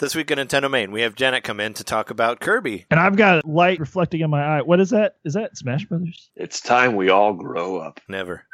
This week on Nintendo Main, we have Janet come in to talk about Kirby. And I've got a light reflecting in my eye. What is that? Is that Smash Brothers? It's time we all grow up. Never.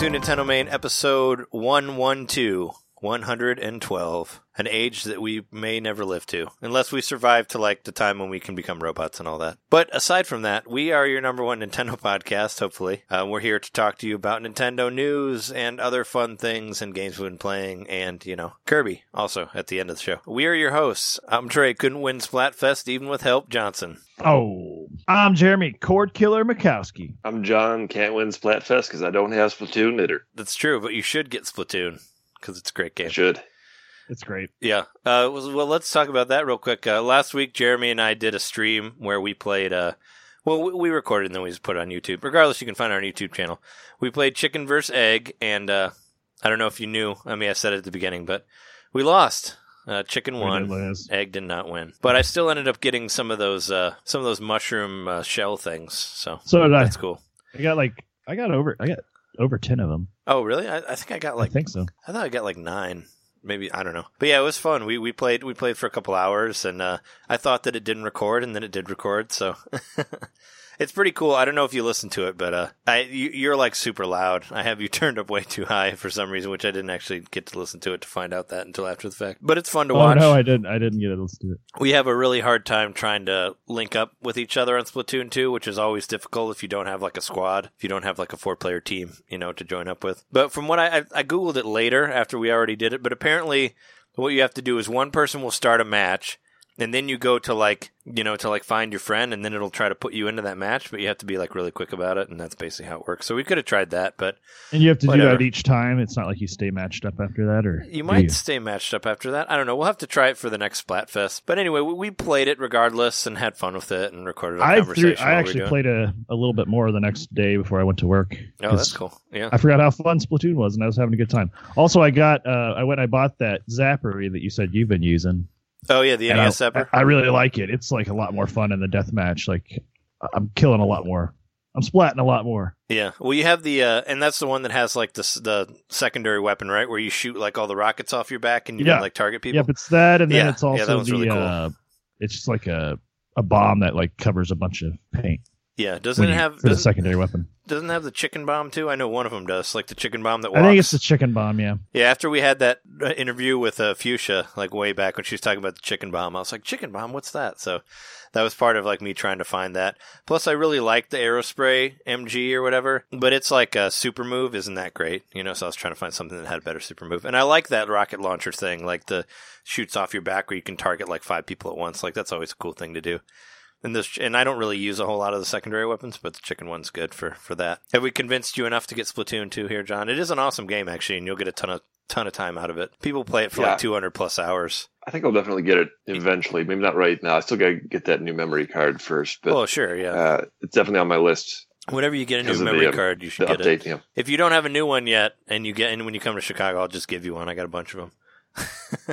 Nintendo Main episode 112, 112, an age that we may never live to, unless we survive to like the time when we can become robots and all that. But aside from that, we are your number one Nintendo podcast, hopefully. We're here to talk to you about Nintendo news and other fun things and games we've been playing and, you know, Kirby also at the end of the show. We are your hosts. I'm Trey, couldn't win Splatfest even with help, Johnson. Oh, I'm Jeremy Cord Killer Mikowski. I'm John, can't win Splatfest because I don't have Splatoon either. That's true, but you should get Splatoon because it's a great game. You should. It's great. Yeah. Well, let's talk about that real quick. Last week, Jeremy and I did a stream where we played, we recorded and then we just put it on YouTube. Regardless, you can find it on our YouTube channel. We played Chicken vs. Egg, and I don't know if you knew. I mean, I said it at the beginning, but we lost. Chicken won. Egg did not win. But I still ended up getting some of those mushroom shell things. So did I. That's cool. I got over 10 of them. Oh, really? I think so. I thought I got like 9. Maybe, I don't know. But yeah, it was fun. We played for a couple hours, and I thought that it didn't record, and then it did record, so... It's pretty cool. I don't know if you listen to it, but you're like super loud. I have you turned up way too high for some reason, which I didn't actually get to listen to it to find out that until after the fact. But it's fun to watch. No, I didn't get to listen to it. We have a really hard time trying to link up with each other on Splatoon 2, which is always difficult if you don't have like a squad, if you don't have like a 4-player team, you know, to join up with. But from what I Googled it later after we already did it, but apparently what you have to do is one person will start a match. And then you go to like find your friend, and then it'll try to put you into that match, but you have to be like really quick about it, and that's basically how it works. So we could have tried that, but and you have to do that each time. It's not like you stay matched up after that, or you might stay matched up after that. I don't know. We'll have to try it for the next Splatfest. But anyway, we played it regardless and had fun with it and recorded a conversation. I actually played a little bit more the next day before I went to work. Oh, that's cool. Yeah, I forgot how fun Splatoon was, and I was having a good time. Also, I got I bought that zappery that you said you've been using. Oh, yeah, the NES zapper. I really like it. It's, like, a lot more fun in the deathmatch. Like, I'm killing a lot more. I'm splatting a lot more. Yeah. Well, you have the, and that's the one that has, like, the secondary weapon, right? Where you shoot, like, all the rockets off your back and you can, like, target people. Yep, it's that, and then it's also that one's really cool. It's just, like, a bomb that, like, covers a bunch of paint. Yeah, doesn't it have the secondary weapon? Doesn't it have the chicken bomb too? I know one of them does, like the chicken bomb that walks. I think it's the chicken bomb, yeah. Yeah, after we had that interview with Fuchsia, like way back when she was talking about the chicken bomb, I was like, "Chicken bomb, what's that?" So that was part of like me trying to find that. Plus, I really like the Aerospray MG or whatever, but it's like a super move isn't that great, you know? So I was trying to find something that had a better super move, and I like that rocket launcher thing, like the shoots off your back where you can target like 5 people at once. Like that's always a cool thing to do. And I don't really use a whole lot of the secondary weapons, but the chicken one's good for that. Have we convinced you enough to get Splatoon 2 here, John? It is an awesome game, actually, and you'll get a ton of time out of it. People play it for like 200-plus hours. I think I'll definitely get it eventually. Maybe not right now. I still got to get that new memory card first. But, well, sure, yeah. It's definitely on my list. Whenever you get a new memory card, you should get it. Yeah. If you don't have a new one yet, and when you come to Chicago, I'll just give you one. I got a bunch of them.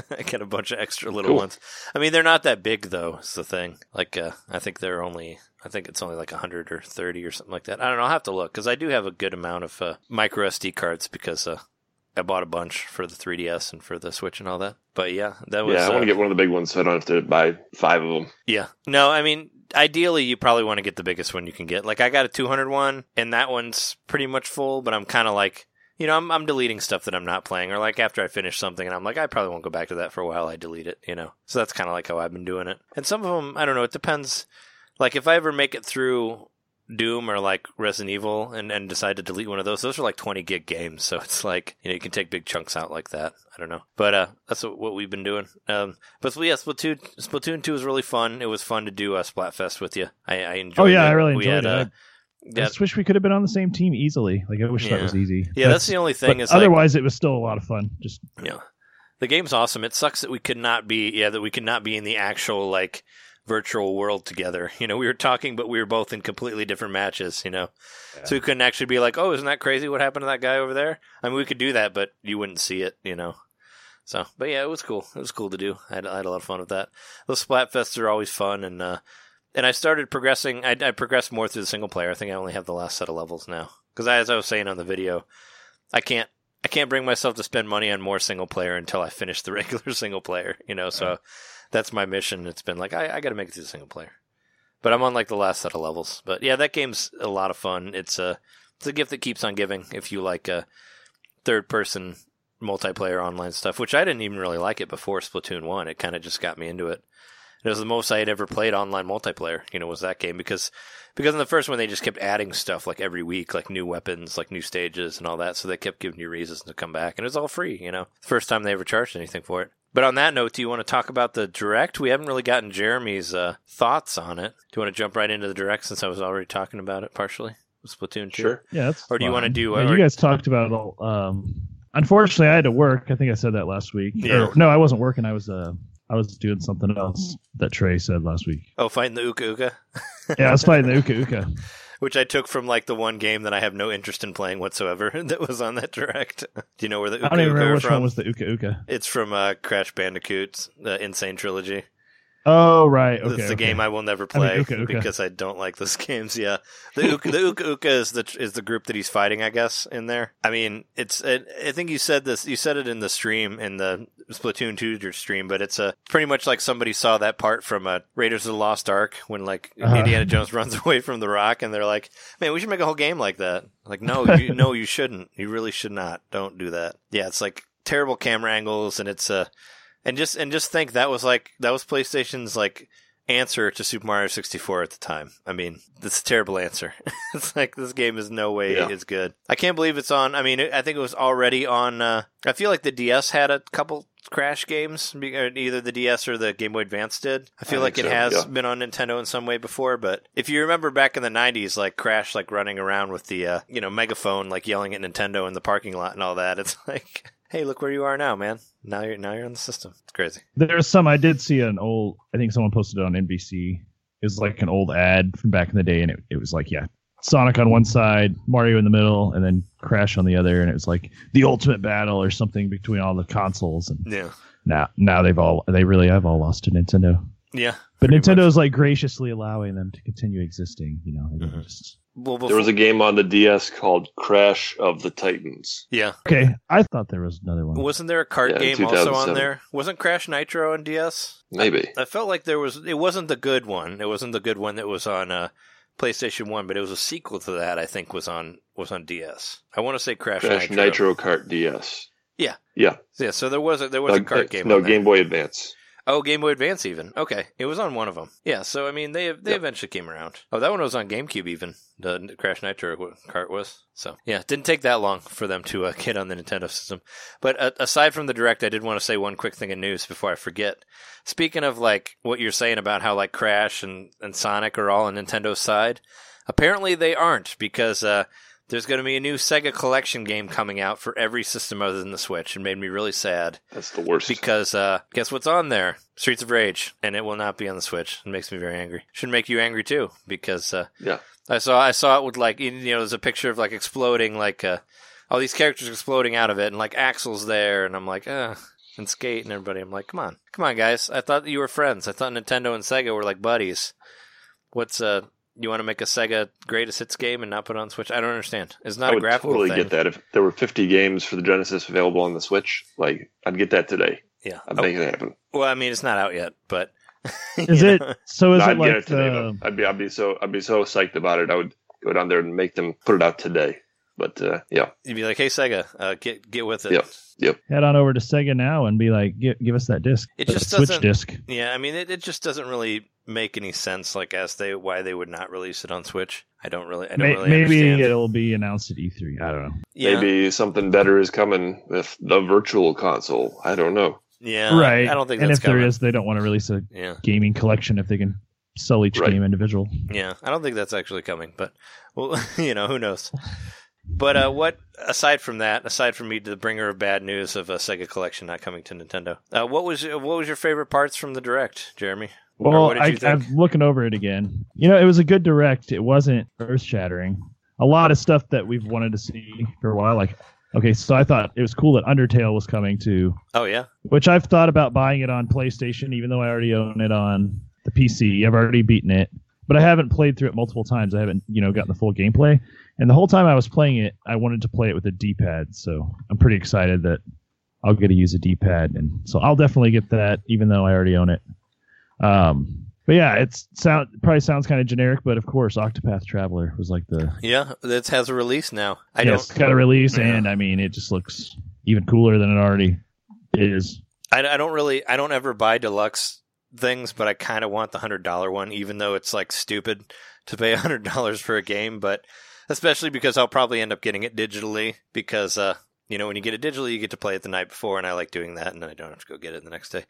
I got a bunch of extra little ones. I mean, they're not that big, though, is the thing. Like, I think it's only like 100 or 30 or something like that. I don't know. I'll have to look, because I do have a good amount of micro SD cards, because I bought a bunch for the 3DS and for the Switch and all that. But yeah, that was... Yeah, I want to get one of the big ones so I don't have to buy 5 of them. Yeah. No, I mean... Ideally, you probably want to get the biggest one you can get. Like, I got a 200 one, and that one's pretty much full, but I'm kind of like... You know, I'm deleting stuff that I'm not playing, or like after I finish something and I'm like, I probably won't go back to that for a while, I delete it, you know. So that's kind of like how I've been doing it. And some of them, I don't know, it depends. Like if I ever make it through Doom or like Resident Evil and decide to delete one of those. Those are like 20 gig games, so it's like, you know, you can take big chunks out like that. I don't know, but that's what we've been doing. But yeah, Splatoon 2 was really fun. It was fun to do a Splatfest with you. I enjoyed. Oh yeah, it. I really enjoyed it. Yeah. I just wish we could have been on the same team easily. Like, I wish that was easy. Yeah, that's the only thing. Is otherwise, like, it was still a lot of fun. Just the game's awesome. It sucks that we could not be. Yeah, that we could not be in the actual like virtual world together. You know, we were talking, but we were both in completely different matches, you know. Yeah. So we couldn't actually be like, oh, isn't that crazy what happened to that guy over there? I mean, we could do that, but you wouldn't see it, you know. So, but yeah, it was cool. It was cool to do. I had a lot of fun with that. Those Splatfests are always fun, and I started progressing. I progressed more through the single player. I think I only have the last set of levels now. Because as I was saying on the video, I can't bring myself to spend money on more single player until I finish the regular single player, you know, so... That's my mission. It's been like, I got to make it through the single player. But I'm on like the last set of levels. But yeah, that game's a lot of fun. It's a gift that keeps on giving if you like third-person multiplayer online stuff, which I didn't even really like it before Splatoon 1. It kind of just got me into it. It was the most I had ever played online multiplayer, you know, was that game. Because in the first one, they just kept adding stuff like every week, like new weapons, like new stages and all that. So they kept giving you reasons to come back. And it was all free, you know. First time they ever charged anything for it. But on that note, do you want to talk about the Direct? We haven't really gotten Jeremy's thoughts on it. Do you want to jump right into the Direct since I was already talking about it partially with Splatoon 2? Sure. Yeah, that's fine. Do you want to do... Yeah, you guys talked about it all. Unfortunately, I had to work. I think I said that last week. Yeah. Or, no, I wasn't working. I was doing something else that Trey said last week. Oh, fighting the Uka Uka? Yeah, I was fighting the Uka Uka. Which I took from like the one game that I have no interest in playing whatsoever that was on that Direct. Do you know where the Uka Uka from? I don't even remember which one was the Uka Uka. It's from Crash Bandicoot's Insane Trilogy. Oh, right. Okay, it's the game I will never play Uka Uka. Because I don't like those games. Yeah, the Uka Uka is the group that he's fighting, I guess, in there. I mean, I think you said this. You said it in the stream, in the Splatoon 2 stream, but it's pretty much like somebody saw that part from Raiders of the Lost Ark when like Indiana Jones runs away from the rock, and they're like, "Man, we should make a whole game like that." Like, no, you shouldn't. You really should not. Don't do that. Yeah, it's like terrible camera angles, and it's And just think that was PlayStation's like answer to Super Mario 64 at the time. I mean, that's a terrible answer. It's like this game is no way is good. I can't believe it's on. I mean, I think it was already on. I feel like the DS had a couple Crash games, either the DS or the Game Boy Advance did. I feel like it has been on Nintendo in some way before, but if you remember back in the 90s, like Crash, like running around with the megaphone, like yelling at Nintendo in the parking lot and all that. It's like. Hey, look where you are now, man. Now you're on the system. It's crazy. There's some. I did see an old. I think someone posted it on NBC. It was like an old ad from back in the day, and it was like, Sonic on one side, Mario in the middle, and then Crash on the other, and it was like the ultimate battle or something between all the consoles. And now they really have all lost to Nintendo. Yeah, but Nintendo's like graciously allowing them to continue existing. You know, there was a game on the DS called Crash of the Titans. Yeah. Okay, I thought there was another one. Wasn't there a kart game also on there? Wasn't Crash Nitro on DS? Maybe. I felt like there was. It wasn't the good one. It wasn't the good one that was on PlayStation 1, but it was a sequel to that. I think was on DS. I want to say Crash Nitro Kart DS. Yeah. Yeah. Yeah. So there was a kart game. No, on Game Boy Advance. Oh, Game Boy Advance even. Okay. It was on one of them. Yeah, so, I mean, they eventually came around. Oh, that one was on GameCube even, the Crash Nitro Kart was. So, yeah, it didn't take that long for them to get on the Nintendo system. But aside from the Direct, I did want to say one quick thing in news before I forget. Speaking of, like, what you're saying about how, like, Crash and Sonic are all on Nintendo's side, apparently they aren't because there's going to be a new Sega Collection game coming out for every system other than the Switch. It made me really sad. That's the worst. Because guess what's on there? Streets of Rage, and it will not be on the Switch. It makes me very angry. Should make you angry too, because I saw it with, like, you know, there's a picture of like exploding, like all these characters exploding out of it, and like Axel's there, and I'm like, and Skate and everybody. I'm like, come on, guys. I thought you were friends. I thought Nintendo and Sega were like buddies. What's you want to make a Sega Greatest Hits game and not put it on Switch? I don't understand. It's not a graphical thing. I would totally get that. If there were 50 games for the Genesis available on the Switch, like, I'd get that today. Yeah. I'd make it happen. Well, I mean, it's not out yet, but... I'd be so psyched about it. I would go down there and make them put it out today. But, You'd be like, hey, Sega, get with it. Yep. Head on over to Sega now and be like, give us that disc. It just doesn't... Switch disc. Yeah, I mean, it just doesn't really... make any sense, like as they why they would not release it on Switch. I don't really understand. It'll be announced at E3. I don't know. Yeah. Maybe something better is coming with the virtual console. I don't know. Yeah, right. I don't think. And that's if coming. There is, they don't want to release a gaming collection if they can sell each game individual. Yeah, I don't think that's actually coming, but well, you know, who knows. But what aside from me, the bringer of bad news of a Sega collection not coming to Nintendo, what was your favorite parts from the Direct, Jeremy? Well, I'm looking over it again. You know, it was a good Direct. It wasn't earth-shattering. A lot of stuff that we've wanted to see for a while. So I thought it was cool that Undertale was coming too. Oh yeah, which I've thought about buying it on PlayStation, even though I already own it on the PC. I've already beaten it, but I haven't played through it multiple times. I haven't, gotten the full gameplay. And the whole time I was playing it, I wanted to play it with a D-pad. So I'm pretty excited that I'll get to use a D-pad, and so I'll definitely get that, even though I already own it. But yeah, it probably sounds kind of generic, but of course, Octopath Traveler was like the... Yeah, it has a release now. It's got a release, and I mean, it just looks even cooler than it already is. I don't ever buy deluxe things, but I kind of want the $100 one, even though it's like stupid to pay $100 for a game, but especially because I'll probably end up getting it digitally, because... when you get it digitally, you get to play it the night before, and I like doing that, and then I don't have to go get it the next day.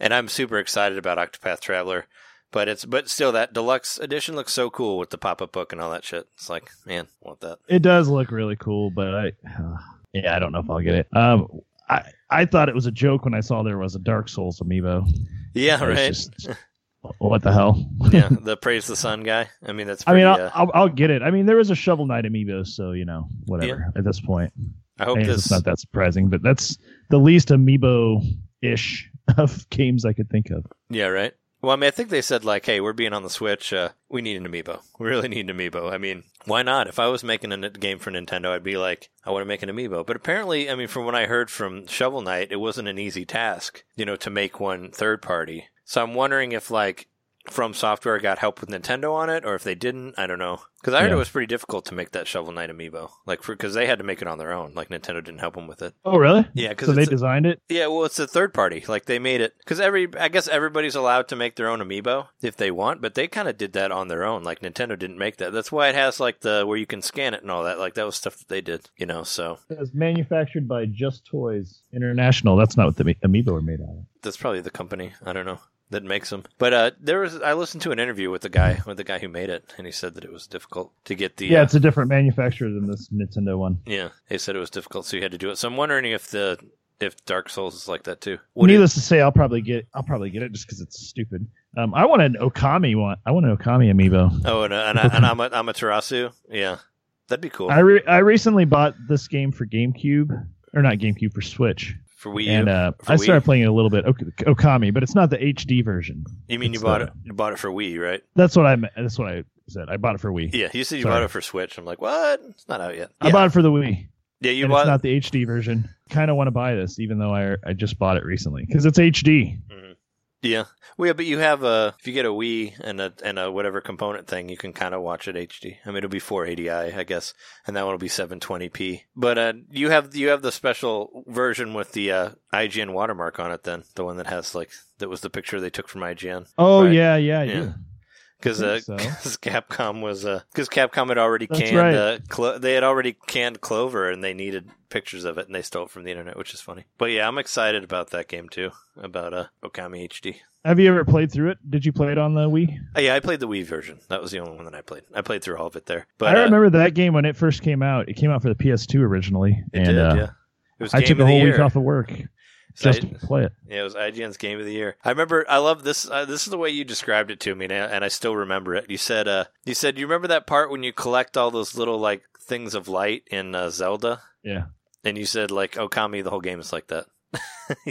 And I'm super excited about Octopath Traveler, but still, that deluxe edition looks so cool with the pop-up book and all that shit. It's like, man, I want that. It does look really cool, but I don't know if I'll get it. I thought it was a joke when I saw there was a Dark Souls amiibo. Yeah, right. What the hell? Yeah, the Praise the Sun guy. I mean, that's pretty... I'll get it. I mean, there was a Shovel Knight amiibo, so, whatever at this point. I hope it's not that surprising, but that's the least amiibo-ish of games I could think of. Yeah, right. Well, I think they said, like, hey, we're being on the Switch. We need an amiibo. We really need an amiibo. I mean, why not? If I was making a game for Nintendo, I'd be like, I want to make an amiibo. But apparently, from what I heard from Shovel Knight, it wasn't an easy task, to make one third-party. So I'm wondering if, like, From Software got help with Nintendo on it, or if they didn't, I don't know. Because I heard it was pretty difficult to make that Shovel Knight amiibo, because they had to make it on their own. Like, Nintendo didn't help them with it. Oh, really? Yeah, because they designed it. Yeah, well, it's a third party. Like, they made it because everybody's allowed to make their own amiibo if they want, but they kind of did that on their own. Like, Nintendo didn't make that. That's why it has where you can scan it and all that. Like, that was stuff that they did. So it was manufactured by Just Toys International. That's not what the amiibo were made out of. That's probably the company. I don't know. That makes them. But I listened to an interview with the guy who made it, and he said that it was difficult to get the... Yeah, it's a different manufacturer than this Nintendo one. Yeah, they said it was difficult, so you had to do it. So I'm wondering if Dark Souls is like that too. Needless to say, I'll probably get it just because it's stupid. I want an Okami one. I want an Okami amiibo. Oh, and Amaterasu. Yeah, that'd be cool. I recently bought this game for GameCube, or not GameCube, for Switch. For Wii U. And I started playing it a little bit, Okami, but it's not the HD version. You mean you bought it for Wii, right? That's what I said. I bought it for Wii. Yeah, you said you bought it for Switch. I'm like, what? It's not out yet. I bought it for the Wii. Yeah, it's not the HD version. Kind of want to buy this, even though I just bought it recently because it's HD. Mm-hmm. Yeah, but you have if you get a Wii and a whatever component thing, you can kind of watch it HD. It'll be 480i, I guess, and that one will be 720p. But you have the special version with the IGN watermark on it. Then the one that has that was the picture they took from IGN. Oh right? Yeah. Because Capcom was Capcom had already they had already canned Clover, and they needed pictures of it, and they stole it from the internet, which is funny. But yeah, I'm excited about that game too, about Okami HD. Have you ever played through it? Did you play it on the Wii? Yeah, I played the Wii version. That was the only one that I played. I played through all of it there. But I remember that game when it first came out. It came out for the PS2 originally. It did. It was game I took a whole week off of work. Just play it. Yeah, it was IGN's Game of the Year. I remember, I love this. This is the way you described it to me, and I still remember it. You said, you remember that part when you collect all those little, things of light in Zelda? Yeah. And you said, Okami, the whole game is like that.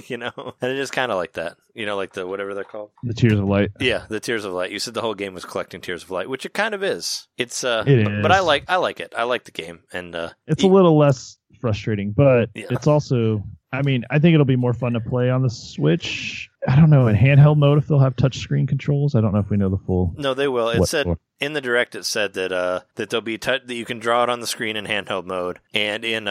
And it is kind of like that. The whatever they're called. The Tears of Light. Yeah, the Tears of Light. You said the whole game was collecting Tears of Light, which it kind of is. It is. But I like it. I like the game. And it's a little less frustrating, but it's also... I think it'll be more fun to play on the Switch. I don't know, in handheld mode, if they'll have touchscreen controls. I don't know if we know the full... No, they will. In the Direct, it said that there'll be that you can draw it on the screen in handheld mode, and in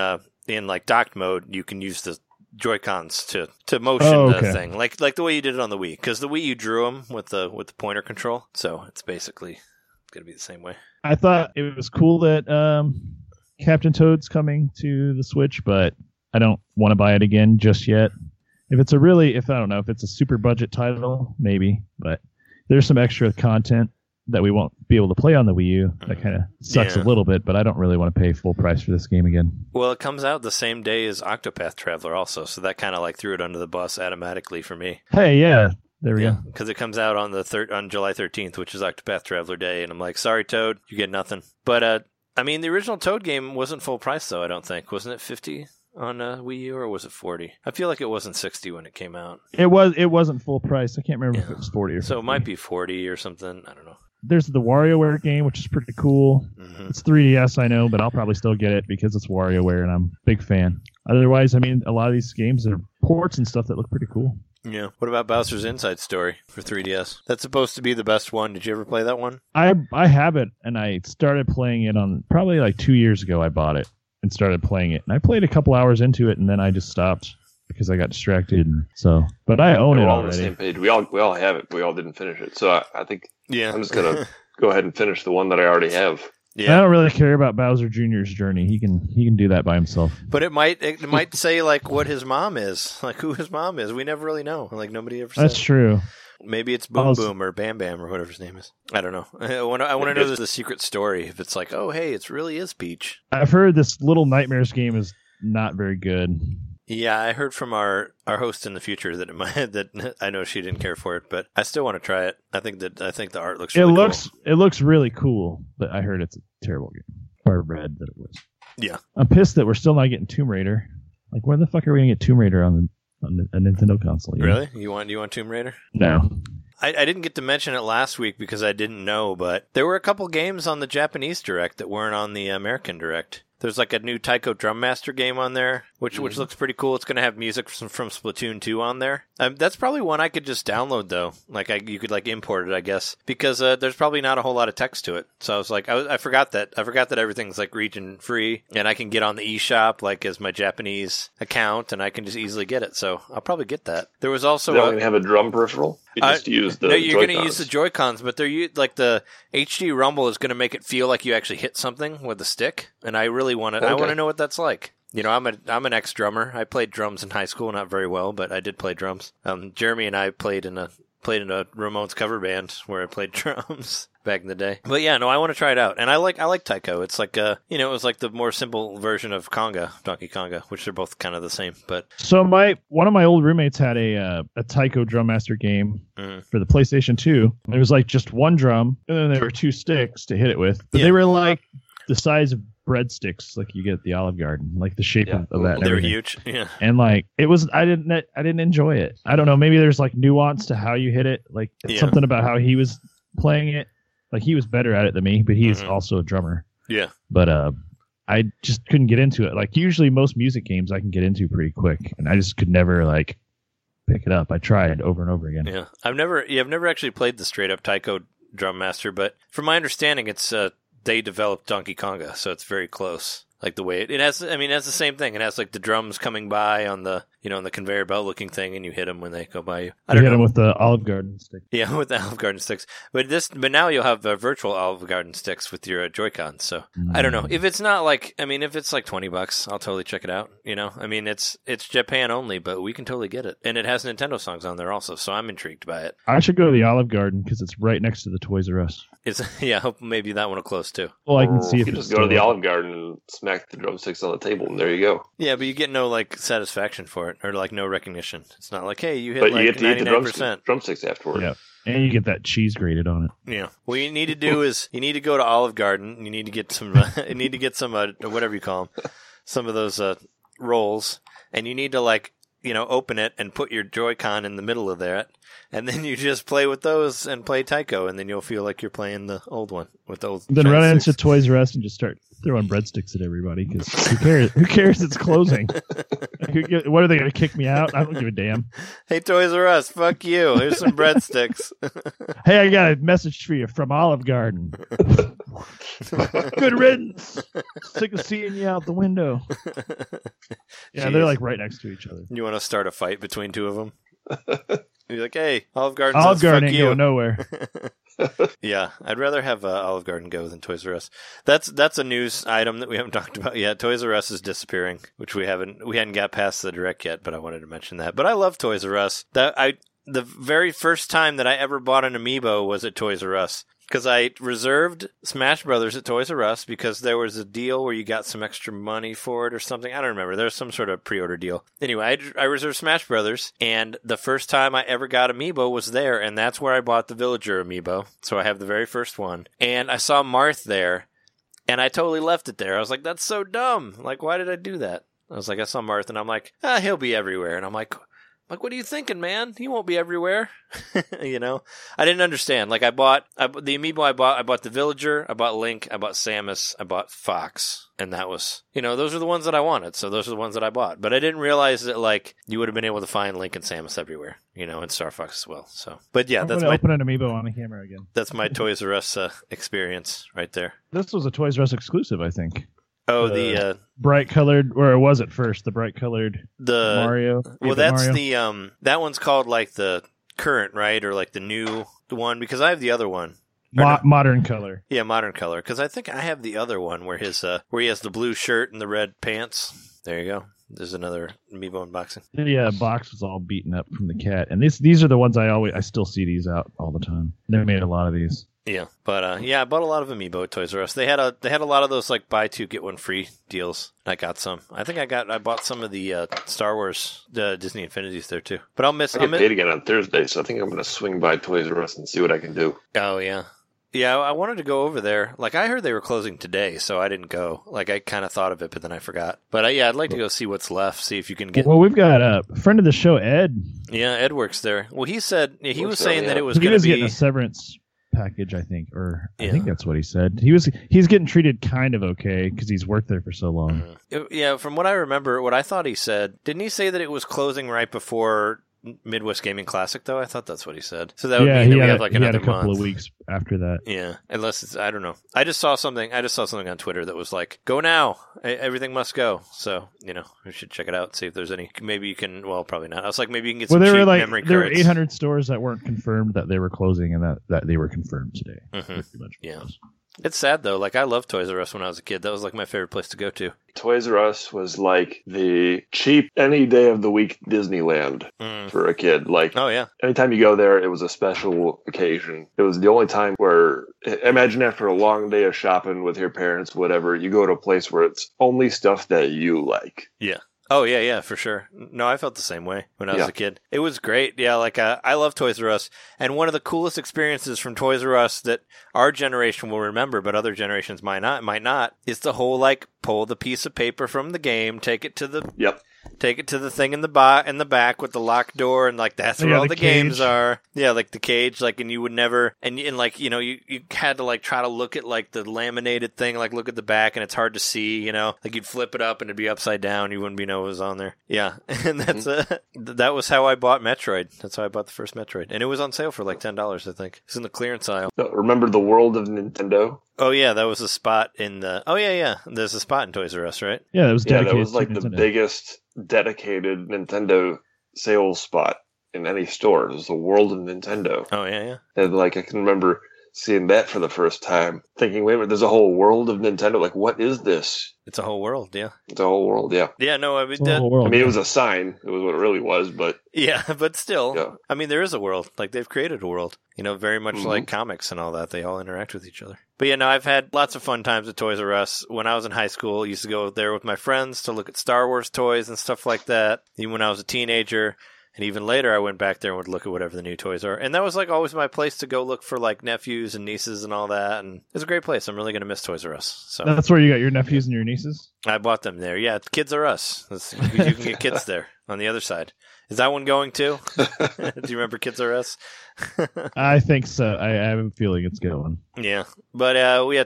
docked mode, you can use the Joy-Cons to motion the thing, like the way you did it on the Wii, because the Wii you drew them with the pointer control, so it's basically going to be the same way. I thought it was cool that Captain Toad's coming to the Switch, but I don't want to buy it again just yet. If it's a super budget title, maybe, but there's some extra content that we won't be able to play on the Wii U. That kind of sucks a little bit, but I don't really want to pay full price for this game again. Well, it comes out the same day as Octopath Traveler also, so that kind of like threw it under the bus automatically for me. Hey, yeah. There we go. Because it comes out on on July 13th, which is Octopath Traveler Day, and I'm like, sorry, Toad, you get nothing. But, I mean, the original Toad game wasn't full price, though, I don't think. Wasn't it $50 on Wii U, or was it $40? I feel like it wasn't $60 when it came out. It wasn't full price. I can't remember if it was $40 or so it might be $40 or something. I don't know. There's the WarioWare game, which is pretty cool. Mm-hmm. It's 3DS, I know, but I'll probably still get it because it's WarioWare, and I'm a big fan. Otherwise, I mean, a lot of these games are ports and stuff that look pretty cool. Yeah. What about Bowser's Inside Story for 3DS? That's supposed to be the best one. Did you ever play that one? I have it, and I started playing it on probably like 2 years ago. I bought it and started playing it, and I played a couple hours into it, and then I just stopped because I got distracted. But I own it already. On the same page. We all have it, but we all didn't finish it. So I think I'm just gonna go ahead and finish the one that I already have. Yeah. I don't really care about Bowser Jr.'s journey. He can do that by himself. But it might say like what his mom is, like who his mom is. We never really know. Like nobody ever said. That's true. Maybe it's Boom Boom or Bam Bam or whatever his name is. I don't know. I want to know the secret story. If it's like, oh hey, it really is Peach. I've heard this Little Nightmares game is not very good. Yeah, I heard from our host in the future that I know she didn't care for it, but I still want to try it. I think the art looks really cool. It looks really cool, but I heard it's a terrible game. Or read that it was. Yeah. I'm pissed that we're still not getting Tomb Raider. Like, where the fuck are we going to get Tomb Raider on a Nintendo console? Really? You want Tomb Raider? No. I didn't get to mention it last week because I didn't know, but there were a couple games on the Japanese Direct that weren't on the American Direct. There's like a new Taiko Drum Master game on there, which looks pretty cool. It's going to have music from Splatoon 2 on there. That's probably one I could just download, though. Like, you could like import it, I guess, because there's probably not a whole lot of text to it. So I was like, I forgot that. I forgot that everything's like region free, and I can get on the eShop like as my Japanese account, and I can just easily get it. So I'll probably get that. There was also they don't even have a drum peripheral. You're going to use the Joy-Cons, but they're like the HD Rumble is going to make it feel like you actually hit something with a stick, and I really want to. Okay. I want to know what that's like. You know, I'm an ex drummer. I played drums in high school, not very well, but I did play drums. Jeremy and I played in a Ramones cover band where I played drums back in the day. But yeah, no, I want to try it out, and I like Taiko. It's like it was like the more simple version of Donkey Konga, which they're both kind of the same. But so one of my old roommates had a Taiko Drum Master game for the PlayStation 2. It was like just one drum, and then there were two sticks to hit it with. But they were like the size of breadsticks, like you get at the Olive Garden, like the shape of that. They're huge, yeah. And like it was, I didn't enjoy it. I don't know. Maybe there's like nuance to how you hit it, like something about how he was playing it. Like he was better at it than me, but he's also a drummer. Yeah. But I just couldn't get into it. Like usually most music games I can get into pretty quick, and I just could never like pick it up. I tried over and over again. Yeah, I've never actually played the straight up Taiko Drum Master, but from my understanding, it's they developed Donkey Konga, so it's very close. Like the way it has, I mean, it has the same thing. It has like the drums coming by on the, you know, on the conveyor belt looking thing, and you hit them when they go by you. I don't know. Hit them with the Olive Garden stick. Yeah, with the Olive Garden sticks. But now you'll have virtual Olive Garden sticks with your Joy-Cons. So I don't know if it's not like, I mean, if it's like $20, I'll totally check it out. You know, I mean, it's Japan only, but we can totally get it, and it has Nintendo songs on there also. So I'm intrigued by it. I should go to the Olive Garden because it's right next to the Toys R Us. I hope maybe that one will close too. Well, I can see if you just go to the Olive Garden and smack the drumsticks on the table, and there you go. Yeah, but you get no like satisfaction for it, or like no recognition. It's not like, hey, you hit like 99% drumsticks afterward. Yeah, and you get that cheese grated on it. Yeah. What you need to do is you need to go to Olive Garden. You need to get some. You need to get some whatever you call them, some of those rolls, and you need to like, you know, open it and put your Joy-Con in the middle of that, and then you just play with those and play Taiko, and then you'll feel like you're playing the old one with those. Then run into Toys R Us and just start throwing breadsticks at everybody, because who cares? Who cares? It's closing. What are they going to kick me out? I don't give a damn. Hey, Toys R Us, fuck you. Here's some breadsticks. Hey, I got a message for you from Olive Garden. Good riddance. Sick of seeing you out the window. Yeah, jeez. They're like right next to each other. You want to start a fight between two of them? You're like, hey, Olive Garden. Olive Garden ain't going nowhere. Yeah, I'd rather have Olive Garden go than Toys R Us. That's a news item that we haven't talked about yet. Toys R Us is disappearing, which we hadn't got past the direct yet, but I wanted to mention that. But I love Toys R Us. The very first time that I ever bought an Amiibo was at Toys R Us. Because I reserved Smash Brothers at Toys R Us because there was a deal where you got some extra money for it or something. I don't remember. There was some sort of pre-order deal. Anyway, I reserved Smash Brothers, and the first time I ever got Amiibo was there, and that's where I bought the Villager Amiibo. So I have the very first one. And I saw Marth there, and I totally left it there. I was like, that's so dumb. Like, why did I do that? I was like, I saw Marth, and I'm like, he'll be everywhere. And I'm like, what are you thinking, man? He won't be everywhere. You know? I didn't understand. Like, the Amiibo I bought the Villager, I bought Link, I bought Samus, I bought Fox. And that was, you know, those are the ones that I wanted. So those are the ones that I bought. But I didn't realize that, like, you would have been able to find Link and Samus everywhere, you know, and Star Fox as well. So, but yeah, that's open an Amiibo on a camera again. That's my Toys R Us experience right there. This was a Toys R Us exclusive, I think. Oh, the bright colored, or it was at first the bright colored Mario. Well, that's Mario. That one's called like the current, right, or like the new one, because I have the other one. Modern color. Yeah, modern color, because I think I have the other one where his where he has the blue shirt and the red pants. There you go. There's another Amiibo unboxing. Yeah, box was all beaten up from the cat, and these are the ones I still see these out all the time. They made a lot of these. Yeah, but I bought a lot of Amiibo at Toys R Us. They had a lot of those like buy two get one free deals. I got some. I think I bought some of the Star Wars Disney Infinities there too. But I get paid again on Thursday, so I think I'm gonna swing by Toys R Us and see what I can do. Oh yeah. Yeah, I wanted to go over there. Like, I heard they were closing today, so I didn't go. Like, I kind of thought of it, but then I forgot. But, I'd like to go see what's left, see if you can get... Well, we've got a friend of the show, Ed. Yeah, Ed works there. Well, he said... He was saying that it was going to be... He was getting a severance package, I think, or I think that's what he said. He's getting treated kind of okay, because he's worked there for so long. Yeah, from what I remember, what I thought he said... Didn't he say that it was closing right before... Midwest Gaming Classic, though? I thought that's what he said. So that would mean that we have like another couple of weeks after that. Yeah, unless it's, I don't know. I just saw something on Twitter that was like, go now. Everything must go. So, you know, we should check it out, see if there's any. Maybe you can, well, probably not. I was like, maybe you can get some cheap memory cards. There were 800 stores that weren't confirmed that they were closing and that they were confirmed today. Mm-hmm. Pretty much. Yeah. It's sad, though. Like, I loved Toys R Us when I was a kid. That was, like, my favorite place to go to. Toys R Us was, like, the cheap any day of the week Disneyland for a kid. Like, oh, yeah. Anytime you go there, it was a special occasion. It was the only time where, imagine after a long day of shopping with your parents, whatever, you go to a place where it's only stuff that you like. Yeah. Oh, yeah, for sure. No, I felt the same way when I was a kid. It was great. Yeah, like, I love Toys R Us. And one of the coolest experiences from Toys R Us that our generation will remember, but other generations might not, is the whole, like, pull the piece of paper from the game, take it to the thing in the back with the locked door, and like that's where all the games are. Yeah, like the cage, like, and you would never, and like, you know, you had to like try to look at like the laminated thing, like look at the back, and it's hard to see, you know, like you'd flip it up and it'd be upside down, you wouldn't be know it was on there. Yeah, and that was how I bought Metroid. That's how I bought the first Metroid, and it was on sale for like $10, I think. It's in the clearance aisle. Remember the World of Nintendo? Oh yeah, that was a spot in the. Oh yeah. There's a spot in Toys R Us, right? Yeah, that was dedicated. Yeah, that was like the biggest dedicated Nintendo sales spot in any store. It was the World of Nintendo. Oh yeah. And like I can remember seeing that for the first time, thinking, wait a minute, there's a whole world of Nintendo. Like, what is this? It's a whole world, yeah. It's a whole world, yeah. Yeah, no, I mean, it was a sign. It was what it really was, but... Yeah, but still, yeah. I mean, there is a world. Like, they've created a world, you know, very much like comics and all that. They all interact with each other. But, yeah, no, I've had lots of fun times at Toys R Us. When I was in high school, I used to go there with my friends to look at Star Wars toys and stuff like that. Even when I was a teenager... And even later, I went back there and would look at whatever the new toys are. And that was, like, always my place to go look for, like, nephews and nieces and all that. And it's a great place. I'm really going to miss Toys R Us. So that's where you got your nephews and your nieces? I bought them there. Yeah, Kids R Us. You can get Kids there on the other side. Is that one going too? Do you remember Kids R Us? I think so. I have a feeling it's going. Yeah. But,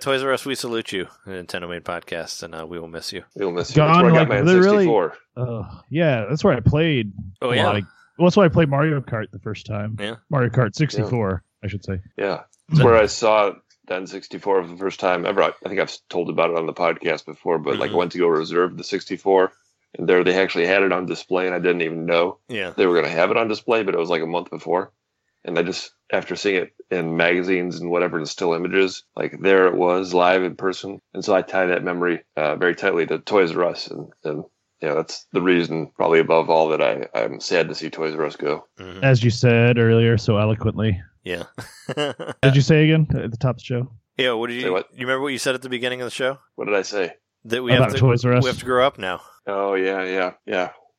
Toys R Us, we salute you, Nintendo Main Podcast, and we will miss you. We will miss you. That's where I got my N64. Yeah, that's where I played a lot of that's why I played Mario Kart the first time. Yeah. Mario Kart 64, I should say. Yeah. It's where I saw the N64 for the first time ever. I think I've told about it on the podcast before, but like I went to go reserve the 64 And there they actually had it on display, and I didn't even know they were going to have it on display, but it was like a month before. And I just, after seeing it in magazines and whatever, and still images, like there it was live in person. And so I tie that memory very tightly to Toys R Us. And yeah, that's the reason probably above all that I'm sad to see Toys R Us go. Mm-hmm. As you said earlier, so eloquently. Yeah. Did you say again at the top of the show? Yeah, what did you, you remember what you said at the beginning of the show? What did I say? That we have to, Toys R Us. We have to grow up now. Oh, yeah.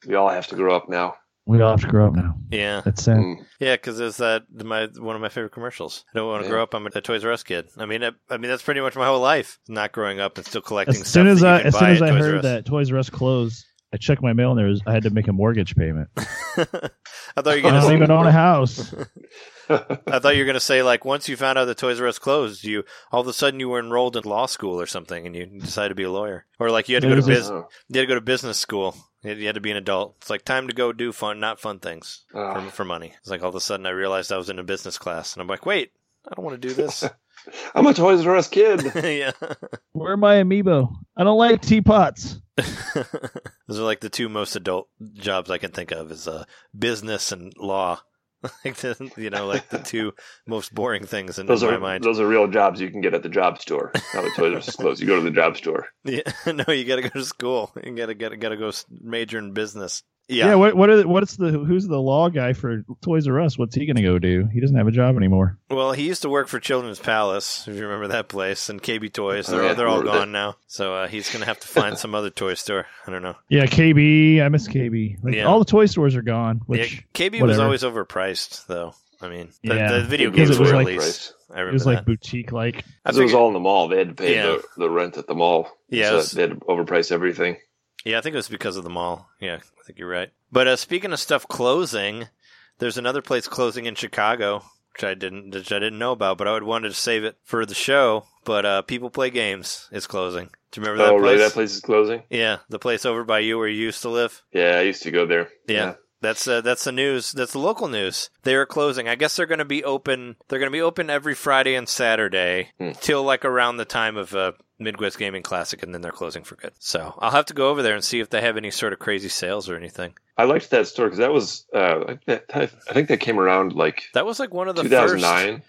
We all have to grow up now. We all have to grow up now. Yeah. That's sad. Yeah, because it's one of my favorite commercials. I don't want to grow up. I'm a Toys R Us kid. I mean, that's pretty much my whole life. Not growing up and still collecting stuff. As soon as I heard that Toys R Us closed, I checked my mail and I had to make a mortgage payment. I don't even own a house. I thought you were going to say, like, once you found out that Toys R Us closed, you all of a sudden you were enrolled in law school or something, and you decided to be a lawyer, or like you had to go to business school. You had to be an adult. It's like time to go do fun, not fun things for money. It's like all of a sudden I realized I was in a business class, and I'm like, wait, I don't want to do this. I'm a Toys R Us kid. Yeah. Where are my amiibo? I don't like teapots. Those are like the two most adult jobs I can think of is business and law. Like the, the two most boring things in my mind. Those are real jobs you can get at the job store. Not at Toys R Us closed. You go to the job store. Yeah, no, you got to go to school. You got to go major in business. Yeah. Yeah. Who's the law guy for Toys R Us? What's he going to go do? He doesn't have a job anymore. Well, he used to work for Children's Palace, if you remember that place, and KB Toys. They're all gone now, so he's going to have to find some other toy store. I don't know. Yeah, KB. I miss KB. All the toy stores are gone. KB was always overpriced, though. I mean, the video games were at least. It was like boutique-like. It was all in the mall. They had to pay the rent at the mall. Yeah, so they had to overprice everything. Yeah, I think it was because of the mall. Yeah, I think you're right. But speaking of stuff closing, there's another place closing in Chicago, which I didn't know about, but I would wanted to save it for the show. But People Play Games is closing. Do you remember that place? Oh, really? That place is closing? Yeah, the place over by you where you used to live. Yeah, I used to go there. Yeah. That's the news. That's the local news. They are closing. I guess they're going to be open. They're going to be open every Friday and Saturday till like around the time of Midwest Gaming Classic, and then they're closing for good. So I'll have to go over there and see if they have any sort of crazy sales or anything. I liked that store because that was. I think that came around like that was like one of the 2009.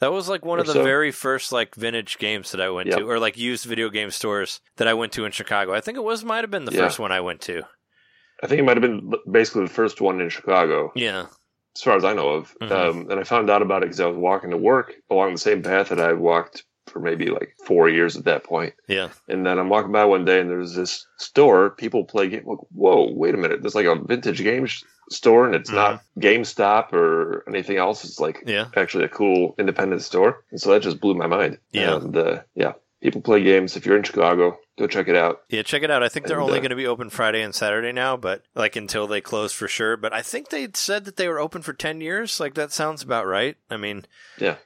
That was like one of the very first like vintage games that I went to, or like used video game stores that I went to in Chicago. I think it might have been the first one I went to. I think it might have been basically the first one in Chicago. Yeah. As far as I know of. Mm-hmm. And I found out about it because I was walking to work along the same path that I walked for maybe like 4 years at that point. Yeah. And then I'm walking by one day and there's this store, People Play Games. Like, whoa, wait a minute. There's like a vintage game store and it's not GameStop or anything else. It's like actually a cool independent store. And so that just blew my mind. Yeah. And, People Play Games. If you're in Chicago, go check it out. Yeah, check it out. I think they're only going to be open Friday and Saturday now, but like until they close for sure. But I think they said that they were open for 10 years. Like that sounds about right. I mean,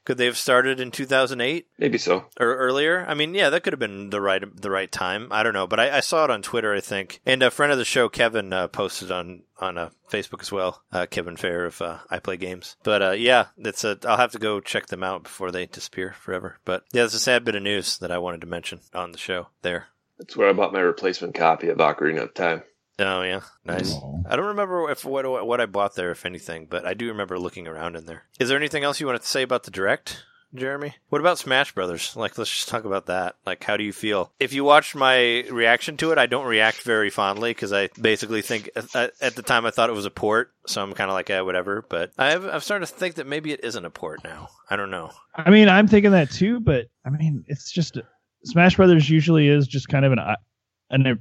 could they have started in 2008? Maybe so. Or earlier? I mean, yeah, that could have been the right time. I don't know. But I saw it on Twitter, I think. And a friend of the show, Kevin, posted on Facebook as well. Kevin Fair of I Play Games. But I'll have to go check them out before they disappear forever. But yeah, that's a sad bit of news that I wanted to mention on the show there. That's where I bought my replacement copy of Ocarina of Time. Oh, yeah. Nice. Aww. I don't remember what I bought there, if anything, but I do remember looking around in there. Is there anything else you wanted to say about the Direct, Jeremy? What about Smash Brothers? Like, let's just talk about that. Like, how do you feel? If you watched my reaction to it, I don't react very fondly because I basically think at the time I thought it was a port, so I'm kind of like, whatever. But I've started to think that maybe it isn't a port now. I don't know. I mean, I'm thinking that too, but I mean, it's just Smash Brothers usually is just kind of a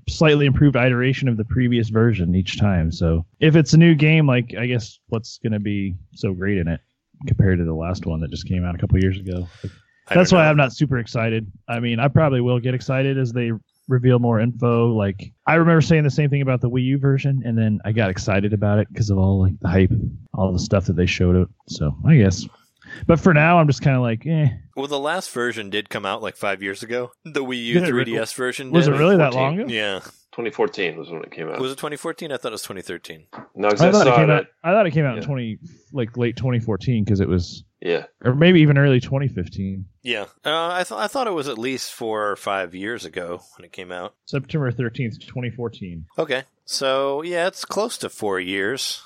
slightly improved iteration of the previous version each time. So if it's a new game, like I guess what's going to be so great in it compared to the last one that just came out a couple years ago? That's why I'm not super excited. I mean, I probably will get excited as they reveal more info. Like I remember saying the same thing about the Wii U version, and then I got excited about it because of all like the hype, all the stuff that they showed it. So I guess But for now, I'm just kind of like, eh. Well, the last version did come out like 5 years ago. The Wii U 3DS version. Was it really that long ago? Yeah. 2014 was when it came out. Was it 2014? I thought it was 2013. No, because I thought it came out in late 2014 because it was... Yeah. Or maybe even early 2015. Yeah. I thought it was at least 4 or 5 years ago when it came out. September 13th, 2014. Okay. So, yeah, it's close to 4 years.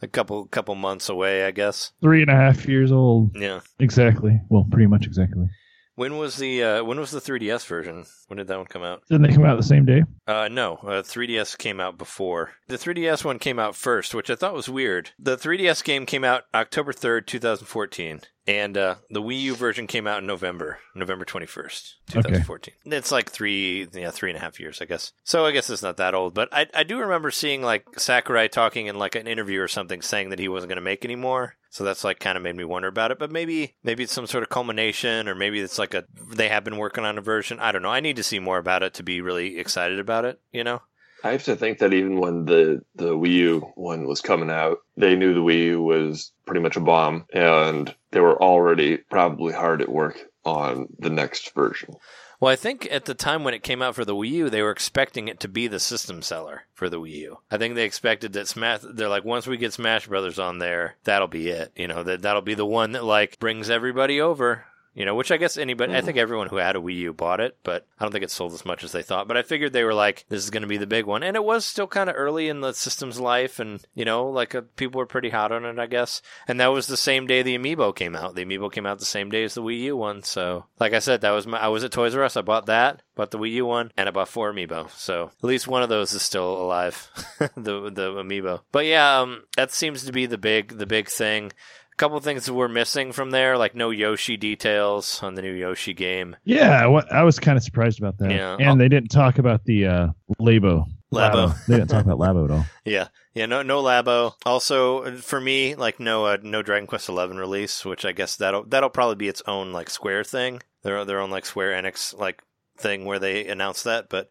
A couple months away, I guess. 3.5 years old. Yeah. Exactly. Well, pretty much exactly. When was the 3DS version? When did that one come out? Didn't they come out the same day? No, 3DS came out before. The 3DS one came out first, which I thought was weird. The 3DS game came out October 3rd, 2014, and the Wii U version came out in November 21st, 2014. Okay. It's like 3.5 years, I guess. So I guess it's not that old, but I do remember seeing like Sakurai talking in like an interview or something, saying that he wasn't going to make any more. So that's like kind of made me wonder about it, but maybe it's some sort of culmination, or maybe it's like they have been working on a version. I don't know. I need to see more about it to be really excited about it, you know? I have to think that even when the Wii U one was coming out, they knew the Wii U was pretty much a bomb, and they were already probably hard at work on the next version. Well, I think at the time when it came out for the Wii U, they were expecting it to be the system seller for the Wii U. I think they expected that they're like, once we get Smash Brothers on there, that'll be it. You know, that'll be the one that like brings everybody over. You know, which I guess anybody, I think everyone who had a Wii U bought it, but I don't think it sold as much as they thought. But I figured they were like, this is going to be the big one. And it was still kind of early in the system's life, and, you know, like people were pretty hot on it, I guess. And that was the same day the Amiibo came out. The Amiibo came out the same day as the Wii U one. So, like I said, I was at Toys R Us. I bought that, bought the Wii U one, and I bought 4 Amiibo. So, at least one of those is still alive, the Amiibo. But yeah, that seems to be the big thing. Couple things that we're missing from there, like no Yoshi details on the new Yoshi game. Yeah, I was kind of surprised about that. Yeah. And they didn't talk about the Labo. They didn't talk about Labo at all. Yeah, no Labo. Also, for me, like no Dragon Quest XI release, which I guess that'll probably be its own like Square thing. Their own like Square Enix like thing where they announce that, but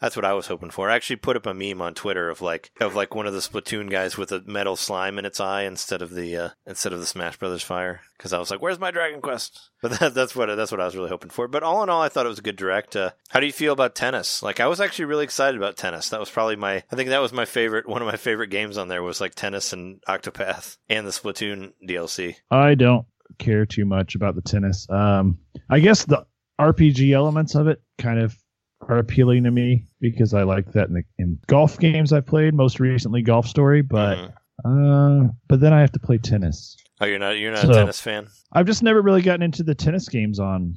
that's what I was hoping for. I actually put up a meme on Twitter of like one of the Splatoon guys with a metal slime in its eye instead of the Smash Brothers fire, because I was like, "Where's my Dragon Quest?" But that's what I was really hoping for. But all in all, I thought it was a good direct. How do you feel about Tennis? Like, I was actually really excited about Tennis. That was probably one of my favorite games on there was like Tennis and Octopath and the Splatoon DLC. I don't care too much about the Tennis. I guess the RPG elements of it kind of are appealing to me because I like that in golf games I played, most recently Golf Story, but then I have to play tennis. Oh, you're not a tennis fan? I've just never really gotten into the tennis games on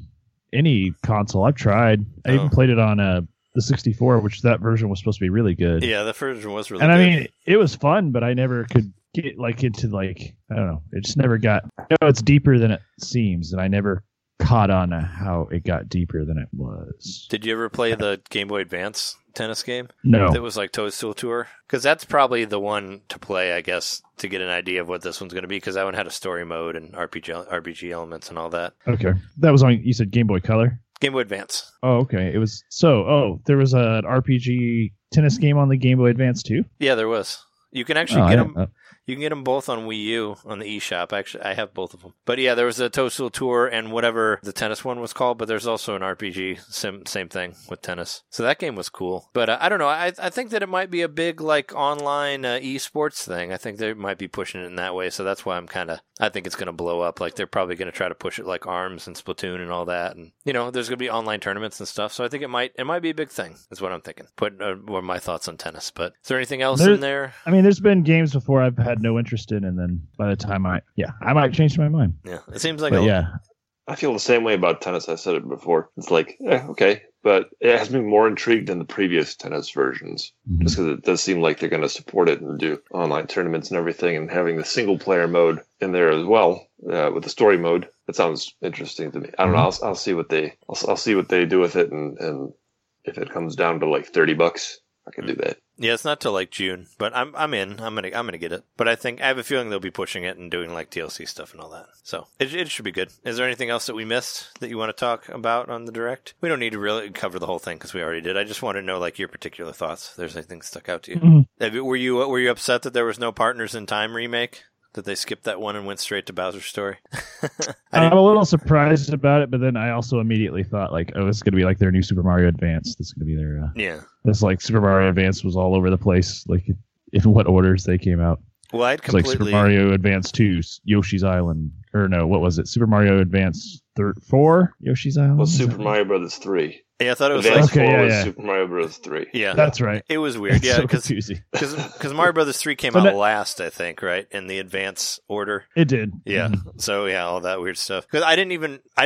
any console. I've tried. I even played it on the 64, which that version was supposed to be really good. Yeah, that version was really good. And I mean, it was fun, but I never could get like into like, I don't know. It just never got, it's deeper than it seems, and I never caught on how it got deeper than it was. Did you ever play the Game Boy Advance tennis game? No. That was like Toadstool Tour? Because that's probably the one to play, I guess, to get an idea of what this one's going to be, because that one had a story mode and RPG elements and all that. Okay. That was on, you said Game Boy Color? Game Boy Advance. Oh, okay. It was, there was an RPG tennis game on the Game Boy Advance too? Yeah, there was. You can actually get them... You can get them both on Wii U on the eShop. Actually, I have both of them. But yeah, there was a Toadstool Tour and whatever the tennis one was called, but there's also an RPG, same thing with tennis. So that game was cool. But I don't know. I think that it might be a big like online esports thing. I think they might be pushing it in that way. So that's why I think it's going to blow up. Like they're probably going to try to push it like ARMS and Splatoon and all that. And you know, there's going to be online tournaments and stuff. So I think it might be a big thing is what I'm thinking. What are my thoughts on tennis? But is there anything else in there? I mean, there's been games before I've had no interest in, and then by the time I might change my mind. Yeah, it seems like I feel the same way about tennis. I said it before. It's like, okay, but it has me more intrigued than the previous tennis versions, just because it does seem like they're going to support it and do online tournaments and everything, and having the single player mode in there as well with the story mode. That sounds interesting to me. I don't know. I'll see what they do with it, and if it comes down to like $30, I can do that. Yeah, it's not till like June, but I'm in. I'm gonna get it. But I think I have a feeling they'll be pushing it and doing like DLC stuff and all that. So it should be good. Is there anything else that we missed that you want to talk about on the direct? We don't need to really cover the whole thing because we already did. I just want to know like your particular thoughts. If there's anything stuck out to you? Were you upset that there was no Partners in Time remake? that they skipped that one and went straight to Bowser's Story. I'm a little surprised about it, but then I also immediately thought, like, oh, it's going to be like their new Super Mario Advance. This is going to be their... yeah. This, like, Super Mario Advance was all over the place, like, in what orders they came out. Well, I'd completely... It's like Super Mario Advance 2, Yoshi's Island, or no, what was it? Super Mario Advance 4, Yoshi's Island? Well, Super Mario Brothers 3. Yeah, I thought it was Advance like... 4 was Super Mario Brothers 3. Yeah. That's right. It was weird, it's because Mario Brothers 3 came out last, I think, right? In the Advance order. It did. Yeah. Mm-hmm. So, yeah, all that weird stuff. Because I didn't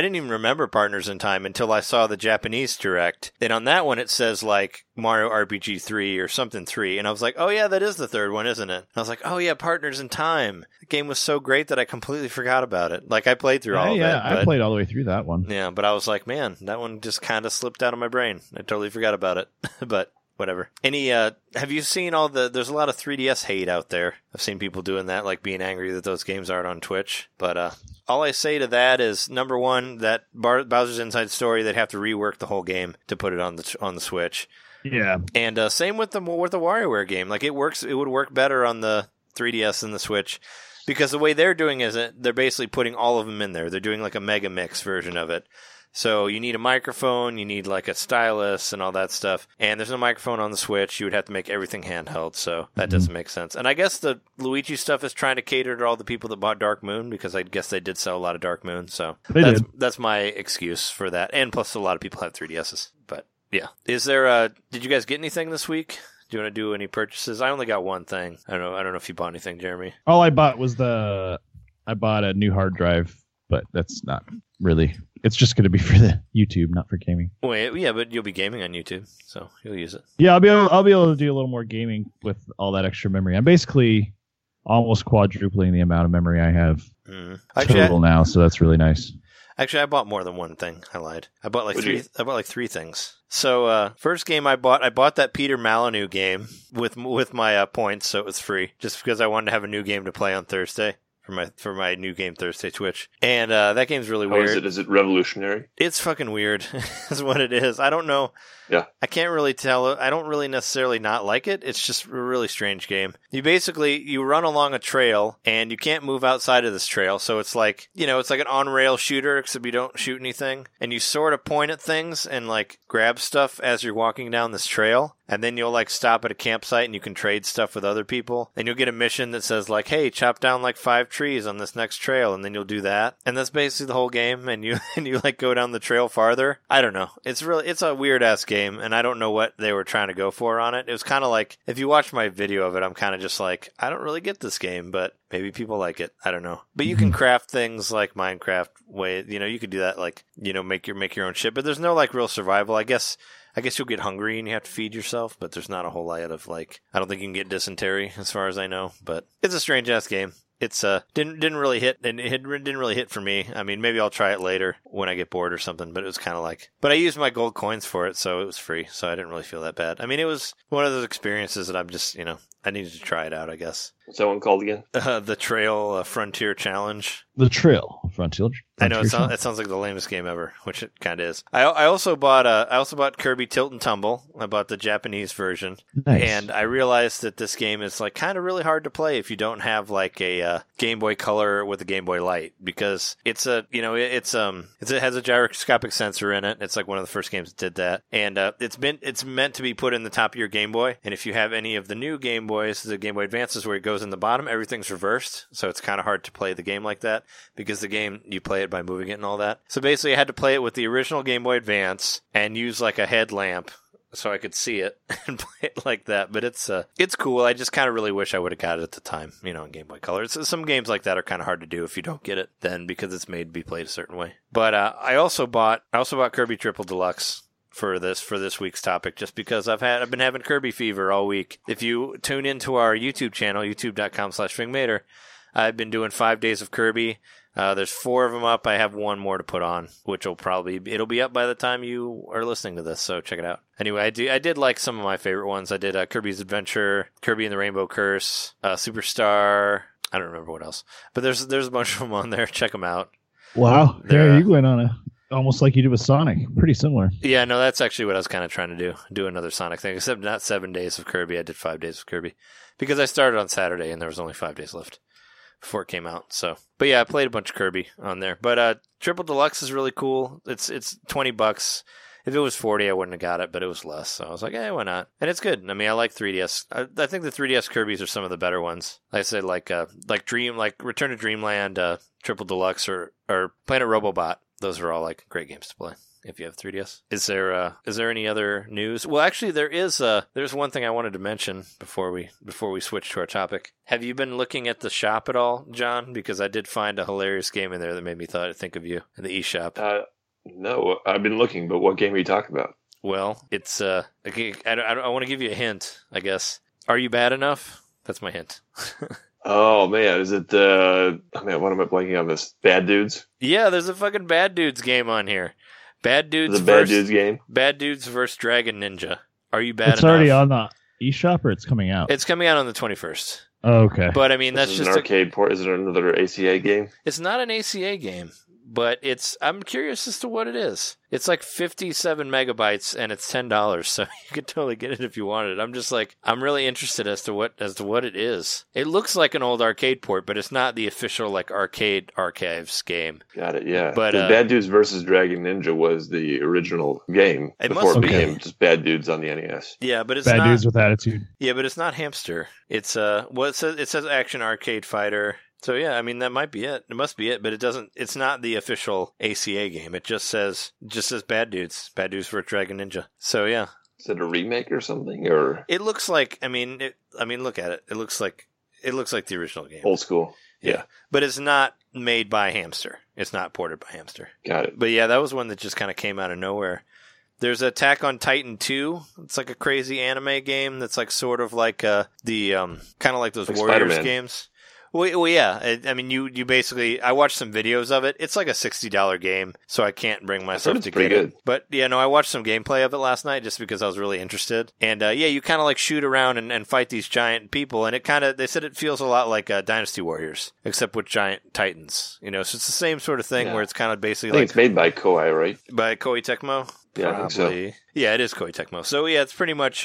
even remember Partners in Time until I saw the Japanese Direct. And on that one, it says, like, Mario RPG 3 or something 3. And I was like, oh, yeah, that is the third one, isn't it? And I was like, oh, yeah, Partners in Time. The game was so great that I completely forgot about it. Like, I played through all of that. Yeah, I played all the way through that one. Yeah, but I was like, man, that one just kind of slipped out of my brain. I totally forgot about it, but whatever. Any, have you seen all the, there's a lot of 3DS hate out there. I've seen people doing that, like being angry that those games aren't on Twitch, but, all I say to that is, number one, that Bowser's Inside Story, they'd have to rework the whole game to put it on the Switch. Yeah. And, same with the WarioWare game. Like it would work better on the 3DS than the Switch. Because the way they're doing is they're basically putting all of them in there. They're doing like a mega mix version of it. So you need a microphone, you need like a stylus and all that stuff. And there's no microphone on the Switch. You would have to make everything handheld. So that doesn't make sense. And I guess the Luigi stuff is trying to cater to all the people that bought Dark Moon, because I guess they did sell a lot of Dark Moon. So that's my excuse for that. And plus a lot of people have 3DSs. But yeah. Is there did you guys get anything this week? Do you want to do any purchases? I only got one thing. I don't know if you bought anything, Jeremy. All I bought was I bought a new hard drive, but that's not really. It's just going to be for the YouTube, not for gaming. Wait, yeah, but you'll be gaming on YouTube, so you'll use it. Yeah, I'll be able to do a little more gaming with all that extra memory. I'm basically almost quadrupling the amount of memory I have total now, so that's really nice. Actually, I bought more than one thing. I lied. I bought like three things. So, first game I bought that Peter Molyneux game with my points, so it was free, just because I wanted to have a new game to play on Thursday for my new game Thursday Twitch. And that game's really weird. How is it? Is it revolutionary? It's fucking weird, is what it is. I don't know. Yeah. I can't really tell. I don't really necessarily not like it. It's just a really strange game. You basically, you run along a trail, and you can't move outside of this trail. So it's like, you know, it's like an on-rail shooter, except you don't shoot anything. And you sort of point at things and, like, grab stuff as you're walking down this trail. And then you'll, like, stop at a campsite, and you can trade stuff with other people. And you'll get a mission that says, like, hey, chop down, like, 5 trees on this next trail. And then you'll do that. And that's basically the whole game. And you like, go down the trail farther. I don't know. It's a weird-ass game. And I don't know what they were trying to go for on it. It was kind of like, if you watch my video of it, I'm kind of just like, I don't really get this game, but maybe people like it. I don't know. But you can craft things like Minecraft way, you know, you could do that, like, you know, make your own shit. But there's no like real survival. I guess you'll get hungry and you have to feed yourself, but there's not a whole lot of like, I don't think you can get dysentery as far as I know, but it's a strange ass game. It's didn't really hit for me. I mean, maybe I'll try it later when I get bored or something, but it was kind of like, but I used my gold coins for it, so it was free, so I didn't really feel that bad. I mean, it was one of those experiences that I'm just, you know, I needed to try it out, I guess. What's that one called again? The Trail Frontier Challenge. The Trail Frontier. I know it sounds like the lamest game ever, which it kind of is. I also bought Kirby Tilt and Tumble. I bought the Japanese version, nice. And I realized that this game is like kind of really hard to play if you don't have like a Game Boy Color with a Game Boy Light, because it's a, you know, it has a gyroscopic sensor in it. It's like one of the first games that did that, and it's meant to be put in the top of your Game Boy. And if you have any of the new Game Boys, the Game Boy Advances, where it goes in the bottom, everything's reversed, so it's kind of hard to play the game like that, because the game, you play it by moving it and all that. So basically I had to play it with the original Game Boy Advance and use like a headlamp so I could see it and play it like that. But it's cool. I just kind of really wish I would have got it at the time, you know, in Game Boy Color. Some games like that are kind of hard to do if you don't get it then, because it's made to be played a certain way. But I also bought Kirby Triple Deluxe for this week's topic, just because I've been having Kirby fever all week. If you tune into our YouTube channel, youtube.com/fingmater, I've been doing 5 days of Kirby. There's 4 of them up. I have one more to put on, which will probably, it'll be up by the time you are listening to this, so check it out. Anyway, I did like some of my favorite ones. I did Kirby's Adventure, Kirby and the Rainbow Curse, Superstar. I don't remember what else, but there's a bunch of them on there. Check them out. Wow, there you went on a. Almost like you do with Sonic. Pretty similar. Yeah, no, that's actually what I was kind of trying to do. Do another Sonic thing, except not 7 days of Kirby. I did 5 days of Kirby, because I started on Saturday and there was only 5 days left. before it came out. So, but yeah, I played a bunch of Kirby on there. But Triple Deluxe is really cool. It's $20. If it was 40, I wouldn't have got it, but it was less. So I was like, hey, why not? And it's good. I mean, I like 3DS. I think the 3DS Kirbys are some of the better ones. Like I said, like Return to Dreamland, Triple Deluxe, or Planet Robobot. Those are all like great games to play if you have 3DS. Is there any other news? Well, actually, there is. There's one thing I wanted to mention before we switch to our topic. Have you been looking at the shop at all, John? Because I did find a hilarious game in there that made me think of you in the eShop. No, I've been looking, but what game are you talking about? Well, it's I want to give you a hint, I guess. Are you bad enough? That's my hint. Oh man, is it? What am I blanking on this? Bad Dudes? Yeah, there's a fucking Bad Dudes game on here. Bad Dudes vs. Dragon Ninja. Are you bad enough? It's already on the eShop, or it's coming out. It's coming out on the 21st. Oh, okay, but I mean that's just an arcade port. Is it another ACA game? It's not an ACA game. But I'm curious as to what it is. It's like 57 megabytes and it's $10, so you could totally get it if you wanted. I'm just like, I'm really interested as to what it is. It looks like an old arcade port, but it's not the official like arcade archives game. Got it, yeah. But Bad Dudes vs. Dragon Ninja was the original game before it became just Bad Dudes on the NES. Yeah, but it's not Bad Dudes with Attitude. Yeah, but it's not Hamster. It's it says Action Arcade Fighter. So yeah, I mean that might be it. It must be it, but it's not the official ACA game. It just says Bad Dudes for Dragon Ninja. So yeah. Is it a remake or something, or it looks like look at it. It looks like the original game. Old school. Yeah. But it's not made by Hamster. It's not ported by Hamster. Got it. But yeah, that was one that just kind of came out of nowhere. There's Attack on Titan 2. It's like a crazy anime game that's like sort of like kind of like those like Warriors Spider-Man games. Well, yeah. I mean, you basically... I watched some videos of it. It's like a $60 game, so I can't bring myself to get it. But, yeah, no, I watched some gameplay of it last night just because I was really interested. And, yeah, you kind of, like, shoot around and fight these giant people, and it kind of... They said it feels a lot like Dynasty Warriors, except with giant titans, you know? So it's the same sort of thing where it's kind of basically... I think it's made by Koei, right? By Koei Tecmo? Yeah, probably. I think so. Yeah, it is Koei Tecmo. So yeah, it's pretty much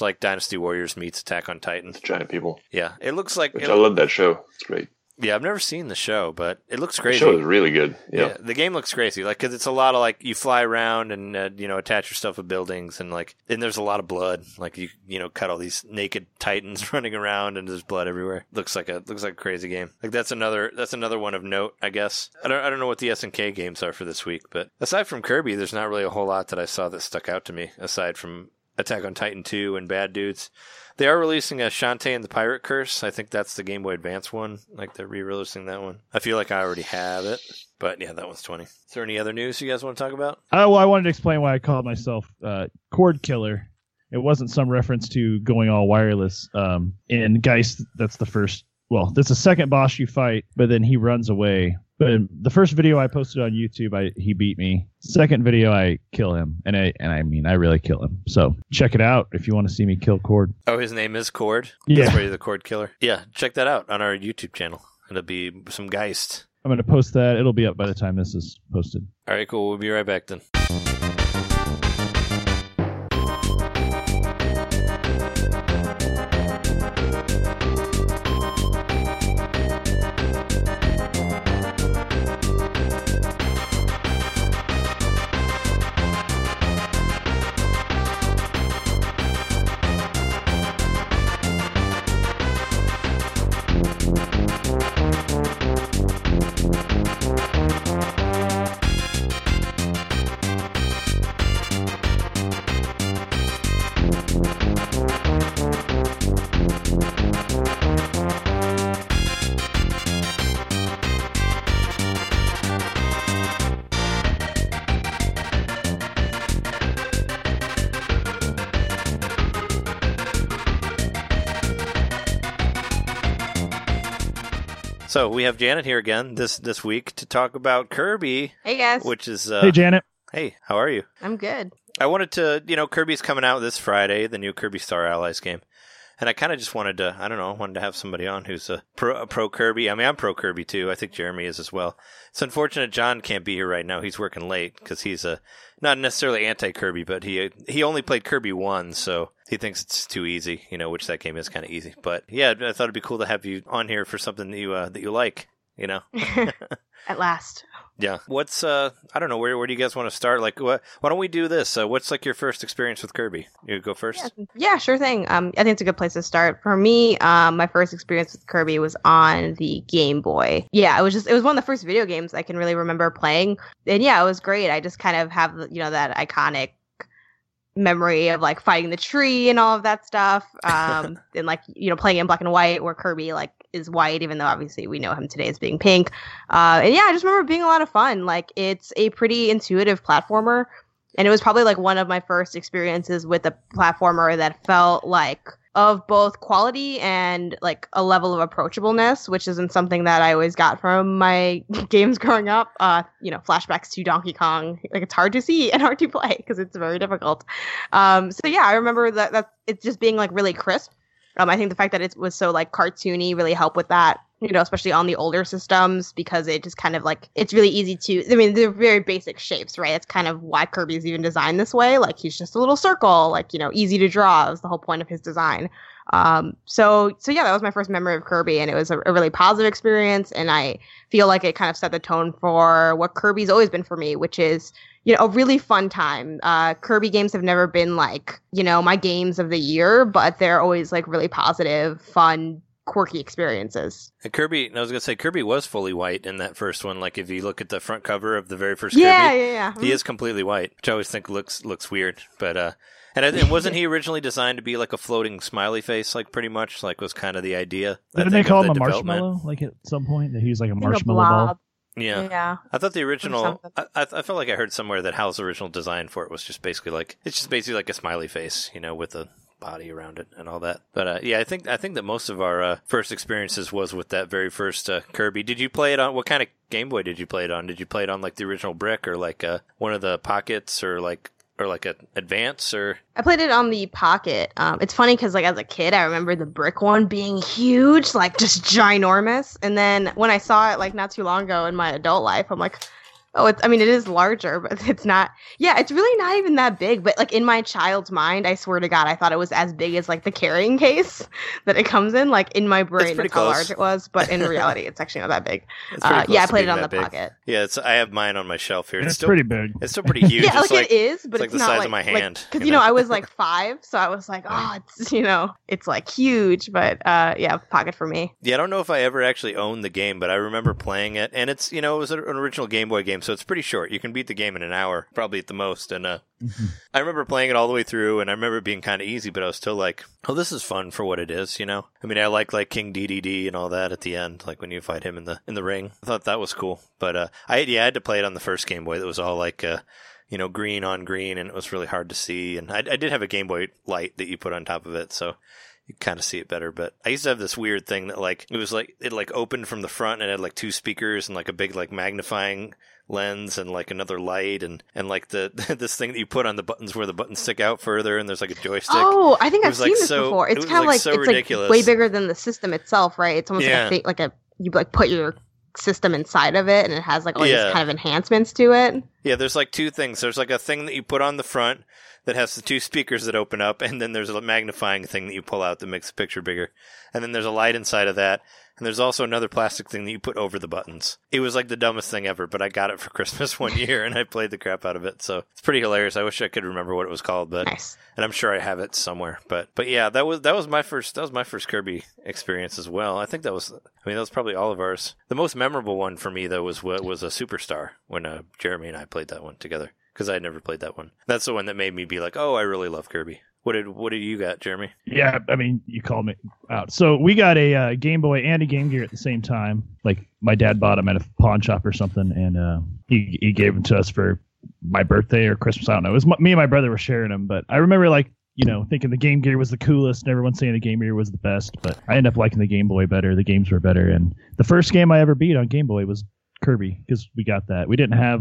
like Dynasty Warriors meets Attack on Titan. It's giant people. Yeah, it looks like. I love that show. It's great. Yeah, I've never seen the show, but it looks crazy. The show is really good. Yeah, the game looks crazy, like because it's a lot of like you fly around and attach yourself to buildings and like and there's a lot of blood. Like you cut all these naked titans running around and there's blood everywhere. Looks like a crazy game. Like that's another one of note, I guess. I don't know what the S&K games are for this week, but aside from Kirby, there's not really a whole lot that I saw that stuck out to me aside from Attack on Titan 2 and Bad Dudes. They are releasing a Shantae and the Pirate Curse. I think that's the Game Boy Advance one. Like, they're re-releasing that one. I feel like I already have it. But, yeah, that one's 20. Is there any other news you guys want to talk about? Oh, well, I wanted to explain why I called myself Cord Killer. It wasn't some reference to going all wireless. In Geist, that's the first... Well, that's the second boss you fight, but then he runs away. But in the first video I posted on YouTube, he beat me. Second video, I kill him. And I mean, I really kill him. So check it out if you want to see me kill Cord. Oh, his name is Cord? Yeah. That's where you're the Cord Killer? Yeah, check that out on our YouTube channel. It'll be some Geist. I'm going to post that. It'll be up by the time this is posted. All right, cool. We'll be right back then. So we have Janet here again this week to talk about Kirby. Hey guys, which is hey Janet. Hey, how are you? I'm good. I wanted to, Kirby's coming out this Friday, the new Kirby Star Allies game, And I kind of just wanted to, I don't know, wanted to have somebody on who's a pro Kirby. I mean, I'm pro Kirby too. I think Jeremy is as well. It's unfortunate John can't be here right now. He's working late because he's not necessarily anti-Kirby, but he only played Kirby 1, so he thinks it's too easy, you know, which that game is kind of easy. But yeah, I thought it'd be cool to have you on here for something that you like, you know. At last. Yeah. What's, I don't know, where do you guys want to start? Like, why don't we do this? What's like your first experience with Kirby? You go first? Yeah, sure thing. I think it's a good place to start. For me, my first experience with Kirby was on the Game Boy. Yeah, it was one of the first video games I can really remember playing. And yeah, it was great. I just kind of have, you know, that iconic memory of like fighting the tree and all of that stuff. And like, you know, playing in black and white where Kirby like is white, even though obviously we know him today as being pink. And yeah, I just remember being a lot of fun. Like, it's a pretty intuitive platformer, and it was probably like one of my first experiences with a platformer that felt like of both quality and like a level of approachableness, which isn't something that I always got from my games growing up. You know, flashbacks to Donkey Kong, like it's hard to see and hard to play because it's very difficult. So yeah, I remember that it's just being like really crisp. I think the fact that it was so like cartoony really helped with that, you know, especially on the older systems, because it just kind of like, it's really easy to, I mean, they're very basic shapes, right? It's kind of why Kirby's even designed this way. Like, he's just a little circle, like, you know, easy to draw is the whole point of his design. So yeah, that was my first memory of Kirby, and it was a really positive experience. And I feel like it kind of set the tone for what Kirby's always been for me, which is, you know, a really fun time. Kirby games have never been like, you know, my games of the year, but they're always like really positive, fun, quirky experiences. And Kirby was fully white in that first one. Like, if you look at the front cover of the very first Kirby, yeah. He is completely white, which I always think looks weird, but and wasn't he originally designed to be like a floating smiley face? Like, pretty much, like, was kind of the idea. Didn't they call him a marshmallow? Like, at some point that he was like a marshmallow blob. Yeah. I thought the original, I felt like I heard somewhere that Hal's original design for it was just basically like, it's just basically like a smiley face, you know, with a body around it and all that. But yeah, I think that most of our first experiences was with that very first Kirby. Did you play it on, what kind of Game Boy did you play it on? Did you play it on like the original brick, or like one of the pockets, or like an advance, or? I played it on the pocket. It's funny because like as a kid, I remember the brick one being huge, like just ginormous. And then when I saw it like not too long ago in my adult life, I'm like, oh, I mean, it is larger, but it's not. Yeah, it's really not even that big. But like in my child's mind, I swear to God, I thought it was as big as like the carrying case that it comes in. Like in my brain, that's how large it was. But in reality, it's actually not that big. Yeah, I played it on the pocket. Yeah, I have mine on my shelf here. It's still pretty big. It's still pretty huge. Yeah, like it is, but it's like the size of my hand. Because, you know, I was like 5, so I was like, oh, it's, you know, it's like huge. But yeah, pocket for me. Yeah, I don't know if I ever actually owned the game, but I remember playing it. And it's, you know, it was an original Game Boy game. So it's pretty short. You can beat the game in an hour, probably at the most. And I remember playing it all the way through, and I remember it being kind of easy, but I was still like, oh, this is fun for what it is, you know? I mean, I like King DDD and all that at the end, like when you fight him in the ring. I thought that was cool. But I had to play it on the first Game Boy that was all like, you know, green on green, and it was really hard to see. And I did have a Game Boy Light that you put on top of it, so you kind of see it better. But I used to have this weird thing that like, it was like, it like opened from the front, and it had like 2 speakers and like a big like magnifying lens and like another light, and like this thing that you put on the buttons where the buttons stick out further, and there's like a joystick. Oh, I think I've seen this before. It's kind of like, it's ridiculous. Like way bigger than the system itself, right? It's almost like you like put your system inside of it, and it has like all these kind of enhancements to it. Yeah, there's like 2 things. There's like a thing that you put on the front that has the 2 speakers that open up, and then there's a magnifying thing that you pull out that makes the picture bigger, and then there's a light inside of that. And there's also another plastic thing that you put over the buttons. It was like the dumbest thing ever, but I got it for Christmas one year, and I played the crap out of it. So it's pretty hilarious. I wish I could remember what it was called, but nice. And I'm sure I have it somewhere. But yeah, that was my first Kirby experience as well. I think that was probably all of ours. The most memorable one for me though was a Superstar, when Jeremy and I played that one together, because I had never played that one. That's the one that made me be like, oh, I really love Kirby. What did you got, Jeremy? Yeah, I mean, you called me out. So we got a Game Boy and a Game Gear at the same time. Like, my dad bought them at a pawn shop or something, and he gave them to us for my birthday or Christmas. I don't know. It was me and my brother were sharing them, but I remember, like, you know, thinking the Game Gear was the coolest, and everyone saying the Game Gear was the best, but I ended up liking the Game Boy better. The games were better, and the first game I ever beat on Game Boy was Kirby, because we got that. We didn't have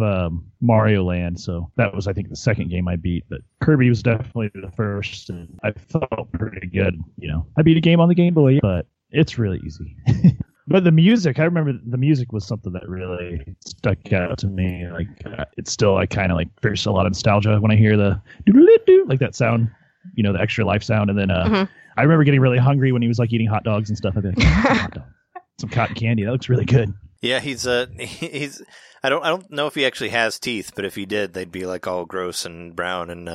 Mario Land, so that was, I think, the second game I beat. But Kirby was definitely the first, and I felt pretty good. You know, I beat a game on the Game Boy, but it's really easy. But the music, I remember the music was something that really stuck out to me. Like, it's still, I kind of like, there's a lot of nostalgia when I hear the doo-doo-doo, like that sound, you know, the Extra Life sound. And then I remember getting really hungry when he was like eating hot dogs and stuff. I'd be like, hot dog, some cotton candy. That looks really good. Yeah, he's I don't know if he actually has teeth, but if he did, they'd be like all gross and brown and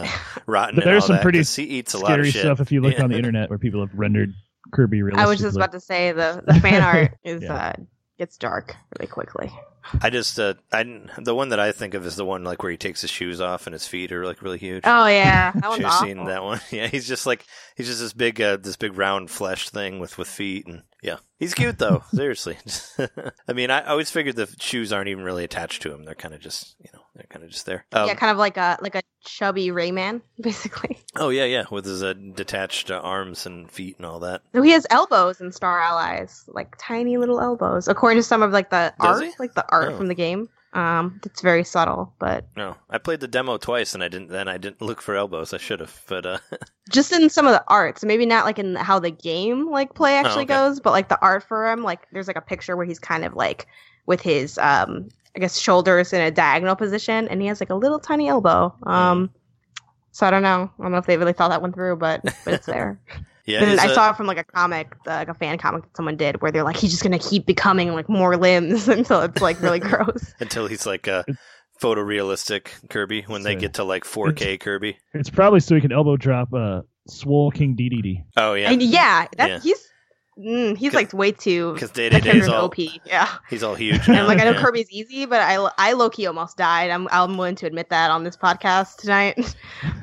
rotten. But there's some pretty scary stuff if you look on the internet where people have rendered Kirby realistically. I was just about to say the fan art is gets dark really quickly. I just the one that I think of is the one like where he takes his shoes off and his feet are like really huge. Oh yeah, that one's awful. You've seen that one? Yeah, he's just this big round flesh thing with feet, and yeah, he's cute though. Seriously, I mean, I always figured the shoes aren't even really attached to him; they're kind of just there. Yeah, kind of like a chubby Rayman, basically. Oh yeah, with his detached arms and feet and all that. So he has elbows in Star Allies, like tiny little elbows, according to some of like the art from the game. It's very subtle, but no, I played the demo twice and I didn't look for elbows. I should have, but just in some of the arts, maybe not like in how the game like play actually goes, but like the art for him, like there's like a picture where he's kind of like with his I guess shoulders in a diagonal position, and he has like a little tiny elbow. So I don't know if they really thought that one through, but it's there. Yeah, and I saw it from like a comic, like a fan comic that someone did, where they're like, he's just gonna keep becoming like more limbs until it's like really gross. Until he's like a photorealistic Kirby when they get to like 4K Kirby. It's probably so he can elbow drop Swole King DDD. Oh yeah, and he's like way too. Because Day-Day's all OP. Yeah, he's all huge. And like I know Kirby's easy, but I low key almost died. I'm willing to admit that on this podcast tonight.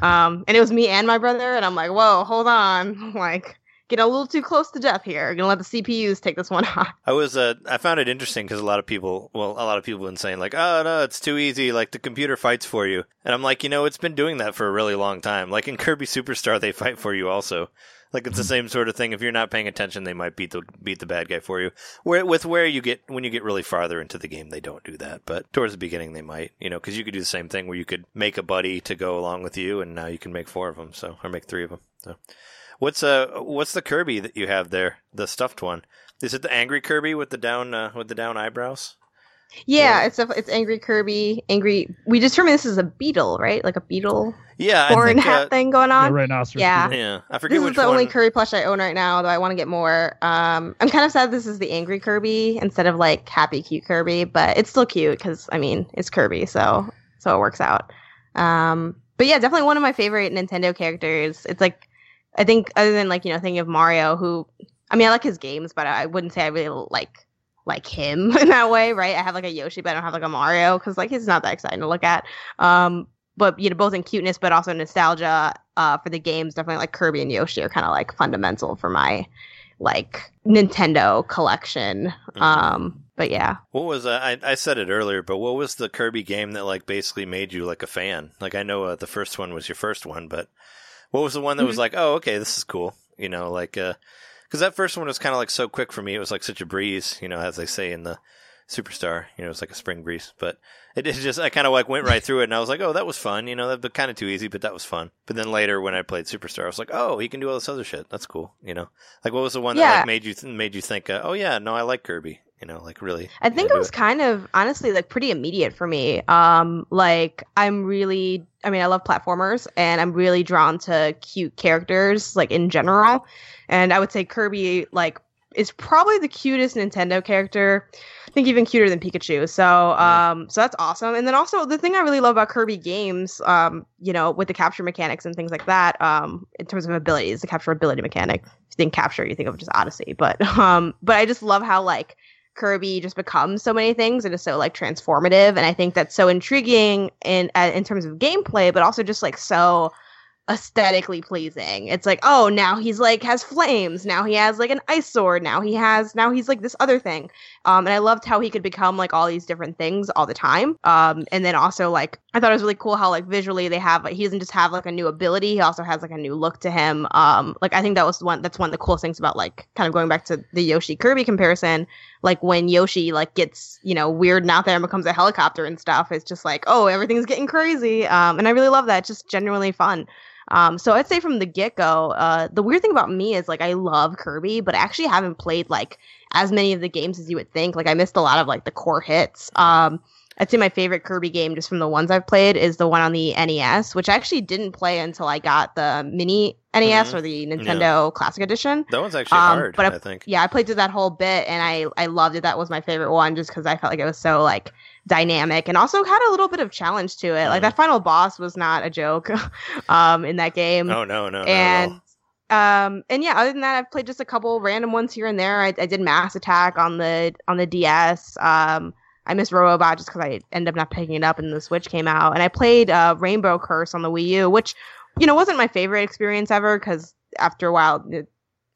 And it was me and my brother, and I'm like, whoa, hold on, like getting a little too close to death here. We're gonna let the CPUs take this one off. I was I found it interesting because a lot of people have been saying like, oh no, it's too easy, like the computer fights for you, and I'm like, you know, it's been doing that for a really long time. Like in Kirby Superstar, they fight for you also. Like it's the same sort of thing. If you're not paying attention, they might beat the bad guy for you. When you get really farther into the game, they don't do that. But towards the beginning, they might, you know, because you could do the same thing where you could make a buddy to go along with you, and now you can make four of them, or make three of them. So, what's the Kirby that you have there? The stuffed one? Is it the angry Kirby with the down eyebrows? Yeah, it's angry Kirby. Angry. We determined this is a beetle, right? Like a beetle. Yeah, foreign hat thing going on. Yeah, rhinoceros. Yeah. I forget which one. This is the only Kirby plush I own right now, though I want to get more. I'm kind of sad this is the angry Kirby instead of like happy cute Kirby, but it's still cute because I mean it's Kirby, so it works out. But yeah, definitely one of my favorite Nintendo characters. It's like I think other than like thinking of Mario, who I mean I like his games, but I wouldn't say I really like him in that way, right? I have like a Yoshi, but I don't have like a Mario because like he's not that exciting to look at. But both in cuteness, but also nostalgia for the games. Definitely like Kirby and Yoshi are kind of like fundamental for my like Nintendo collection. Mm-hmm. But yeah, what was I said it earlier, but what was the Kirby game that like basically made you like a fan? Like I know the first one was your first one, but what was the one that was like, oh okay, this is cool, you know, like. Because that first one was kind of like so quick for me. It was like such a breeze, as they say in the Superstar. It was like a spring breeze. But it just, I kind of like went right through it and I was like, oh, that was fun. That was kind of too easy, but that was fun. But then later when I played Superstar, I was like, oh, he can do all this other shit. That's cool. Like what was the one that like made you think, oh yeah, no, I like Kirby. Like really. I think it was kind of honestly like pretty immediate for me. Like I love platformers and I'm really drawn to cute characters like in general. And I would say Kirby like is probably the cutest Nintendo character. I think even cuter than Pikachu. So that's awesome. And then also the thing I really love about Kirby games, with the capture mechanics and things like that, in terms of abilities, the capturability mechanic. If you think capture, you think of just Odyssey. But I just love how like Kirby just becomes so many things and is so like transformative, and I think that's so intriguing in terms of gameplay, but also just like so aesthetically pleasing. It's like, oh, now he's like has flames, now he has like an ice sword, now he's like this other thing, and I loved how he could become like all these different things all the time, and then also like I thought it was really cool how like visually they have like, he doesn't just have like a new ability, he also has like a new look to him. Like I think that's one of the coolest things about like kind of going back to the Yoshi Kirby comparison. like when Yoshi like gets, you know, weird and out there and becomes a helicopter and stuff, it's just like, oh, everything's getting crazy. And I really love that. It's just genuinely fun. So I'd say from the get-go, the weird thing about me is, like, I love Kirby, but I actually haven't played, like, as many of the games as you would think. Like, I missed a lot of, like, the core hits. I'd say my favorite Kirby game, just from the ones I've played, is the one on the NES, which I actually didn't play until I got the mini NES or the Nintendo Classic Edition. That one's actually hard, but I think. Yeah, I played through that whole bit, and I loved it. That was my favorite one, just because I felt like it was so, like, dynamic and also had a little bit of challenge to it. Like, that final boss was not a joke in that game. Oh, no. And yeah, other than that, I've played just a couple random ones here and there. I did Mass Attack on the DS. I missed Robobot just because I ended up not picking it up and the Switch came out. And I played Rainbow Curse on the Wii U, which, you know, wasn't my favorite experience ever because after a while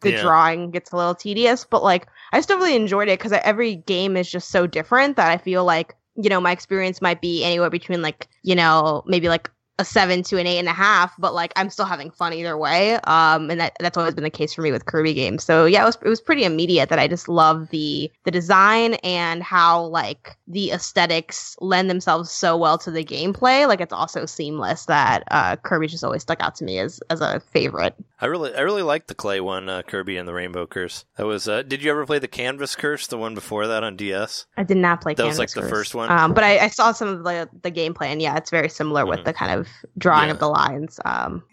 the drawing gets a little tedious. But, like, I still really enjoyed it because every game is just so different that I feel like, you know, my experience might be anywhere between, like, you know, maybe like a 7 to an 8.5, but, like, I'm still having fun either way. And that's always been the case for me with Kirby games. So yeah, it was pretty immediate that I just love the design and how, like, the aesthetics lend themselves so well to the gameplay. Like, it's also seamless that Kirby just always stuck out to me as a favorite. I really liked the clay one, Kirby and the Rainbow Curse. That was. Did you ever play the Canvas Curse, the one before that on DS? I did not play Canvas Curse. That was like the first one. But I saw some of the gameplay, and yeah, it's very similar with the kind of drawing of the lines.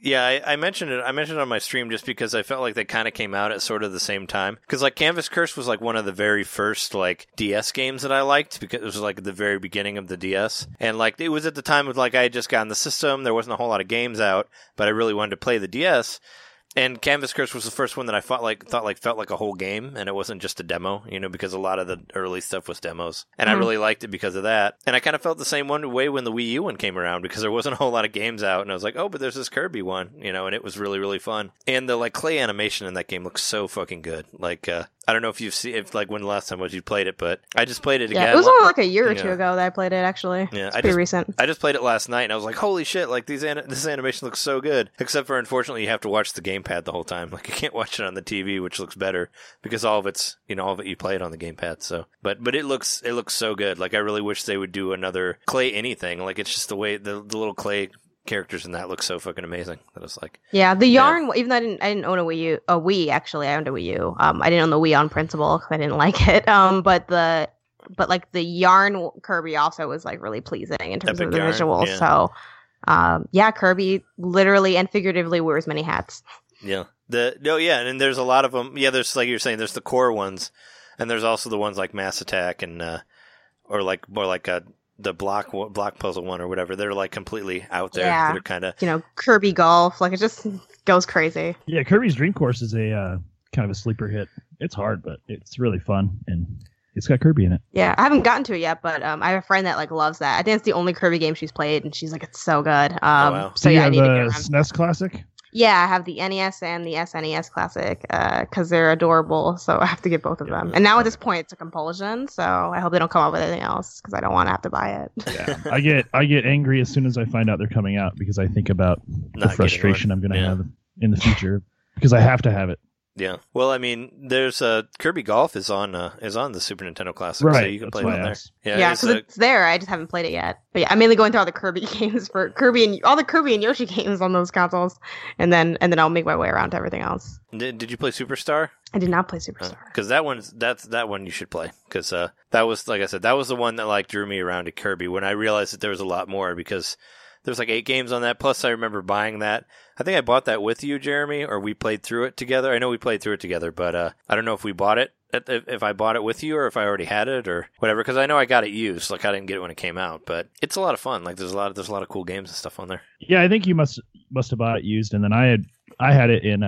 Yeah, I mentioned it. I mentioned it on my stream just because I felt like they kind of came out at sort of the same time. Because, like, Canvas Curse was like one of the very first, like, DS games that I liked because it was like the very beginning of the DS, and, like, it was at the time of, like, I had just gotten the system. There wasn't a whole lot of games out, but I really wanted to play the DS. And Canvas Curse was the first one that I felt like a whole game, and it wasn't just a demo, you know, because a lot of the early stuff was demos. And I really liked it because of that. And I kind of felt the same way when the Wii U one came around, because there wasn't a whole lot of games out, and I was like, oh, but there's this Kirby one, you know, and it was really, really fun. And the, like, clay animation in that game looks so fucking good. Like, I don't know if you've seen, if, like, when the last time was you played it, but I just played it again. Yeah, it was only like a year or two ago that I played it, actually. Yeah, it's pretty recent. I just played it last night, and I was like, holy shit, like, this animation looks so good. Except for, unfortunately, you have to watch the gamepad the whole time. Like, you can't watch it on the TV, which looks better, because all of it you play it on the gamepad. So, but it looks so good. Like, I really wish they would do another clay anything. Like, it's just the way the little clay characters in that look so fucking amazing that it's like, yeah, the yarn. Even though I didn't own a Wii U, I owned a Wii U. I didn't own the Wii on principle because I didn't like it. But like the yarn Kirby also was like really pleasing in terms of the visuals. Yeah. So Kirby literally and figuratively wears many hats. Yeah. And there's a lot of them. Yeah, there's, like you're saying, there's the core ones, and there's also the ones like Mass Attack and the block puzzle one or whatever. They're like completely out there. Yeah. They're kind of, you know, Kirby Golf. Like, it just goes crazy. Yeah, Kirby's Dream Course is a kind of a sleeper hit. It's hard, but it's really fun, and it's got Kirby in it. Yeah, I haven't gotten to it yet, but I have a friend that, like, loves that. I think it's the only Kirby game she's played, and she's like, it's so good. So yeah, I need to get around to that. SNES Classic? Yeah, I have the NES and the SNES Classic because they're adorable, so I have to get both of them. And now at this point, it's a compulsion, so I hope they don't come out with anything else because I don't want to have to buy it. Yeah, I get angry as soon as I find out they're coming out because I think about the frustration I'm going to have in the future because I have to have it. Yeah, well, I mean, there's Kirby Golf is on the Super Nintendo Classic, right, so you can play it on there. Yeah, because it's there. I just haven't played it yet. But yeah, I'm mainly going through all the Kirby games for Kirby and all the Kirby and Yoshi games on those consoles, and then I'll make my way around to everything else. Did you play Superstar? I did not play Superstar because that one you should play because that was, like I said, that was the one that, like, drew me around to Kirby when I realized that there was a lot more because. There's like 8 games on that. Plus, I remember buying that. I think I bought that with you, Jeremy, or we played through it together. I know we played through it together, but I don't know if we bought it, if I bought it with you or if I already had it or whatever. Because I know I got it used. Like, I didn't get it when it came out, but it's a lot of fun. Like, there's a lot of cool games and stuff on there. Yeah, I think you must have bought it used, and then I had it in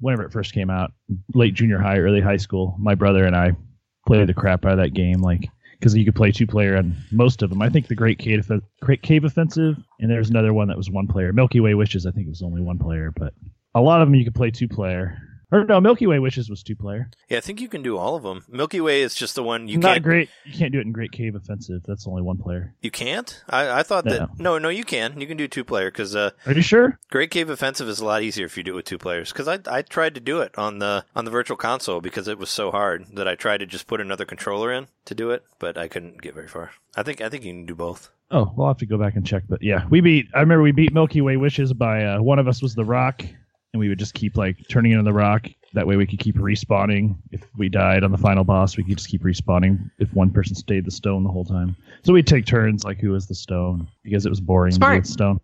whenever it first came out, late junior high, early high school. My brother and I played the crap out of that game, like. Because you could play 2-player on most of them. I think the Great Cave Offensive, and there's another one that was 1-player. Milky Way Wishes, I think it was only 1-player, but a lot of them you could play 2-player. Or no, Milky Way Wishes was 2-player. Yeah, I think you can do all of them. Milky Way is just the one you can't... You can't do it in Great Cave Offensive. That's only 1-player. You can't? I thought that... No, you can. You can do 2-player, because... Are you sure? Great Cave Offensive is a lot easier if you do it with 2 players, because I tried to do it on the Virtual Console because it was so hard that I tried to just put another controller in to do it, but I couldn't get very far. I think you can do both. Oh, we'll have to go back and check, but yeah. I remember we beat Milky Way Wishes by... one of us was the rock... And we would just keep turning into the rock. That way we could keep respawning. If we died on the final boss, we could just keep respawning if one person stayed the stone the whole time. So we'd take turns, who was the stone? Because it was boring to be the stone.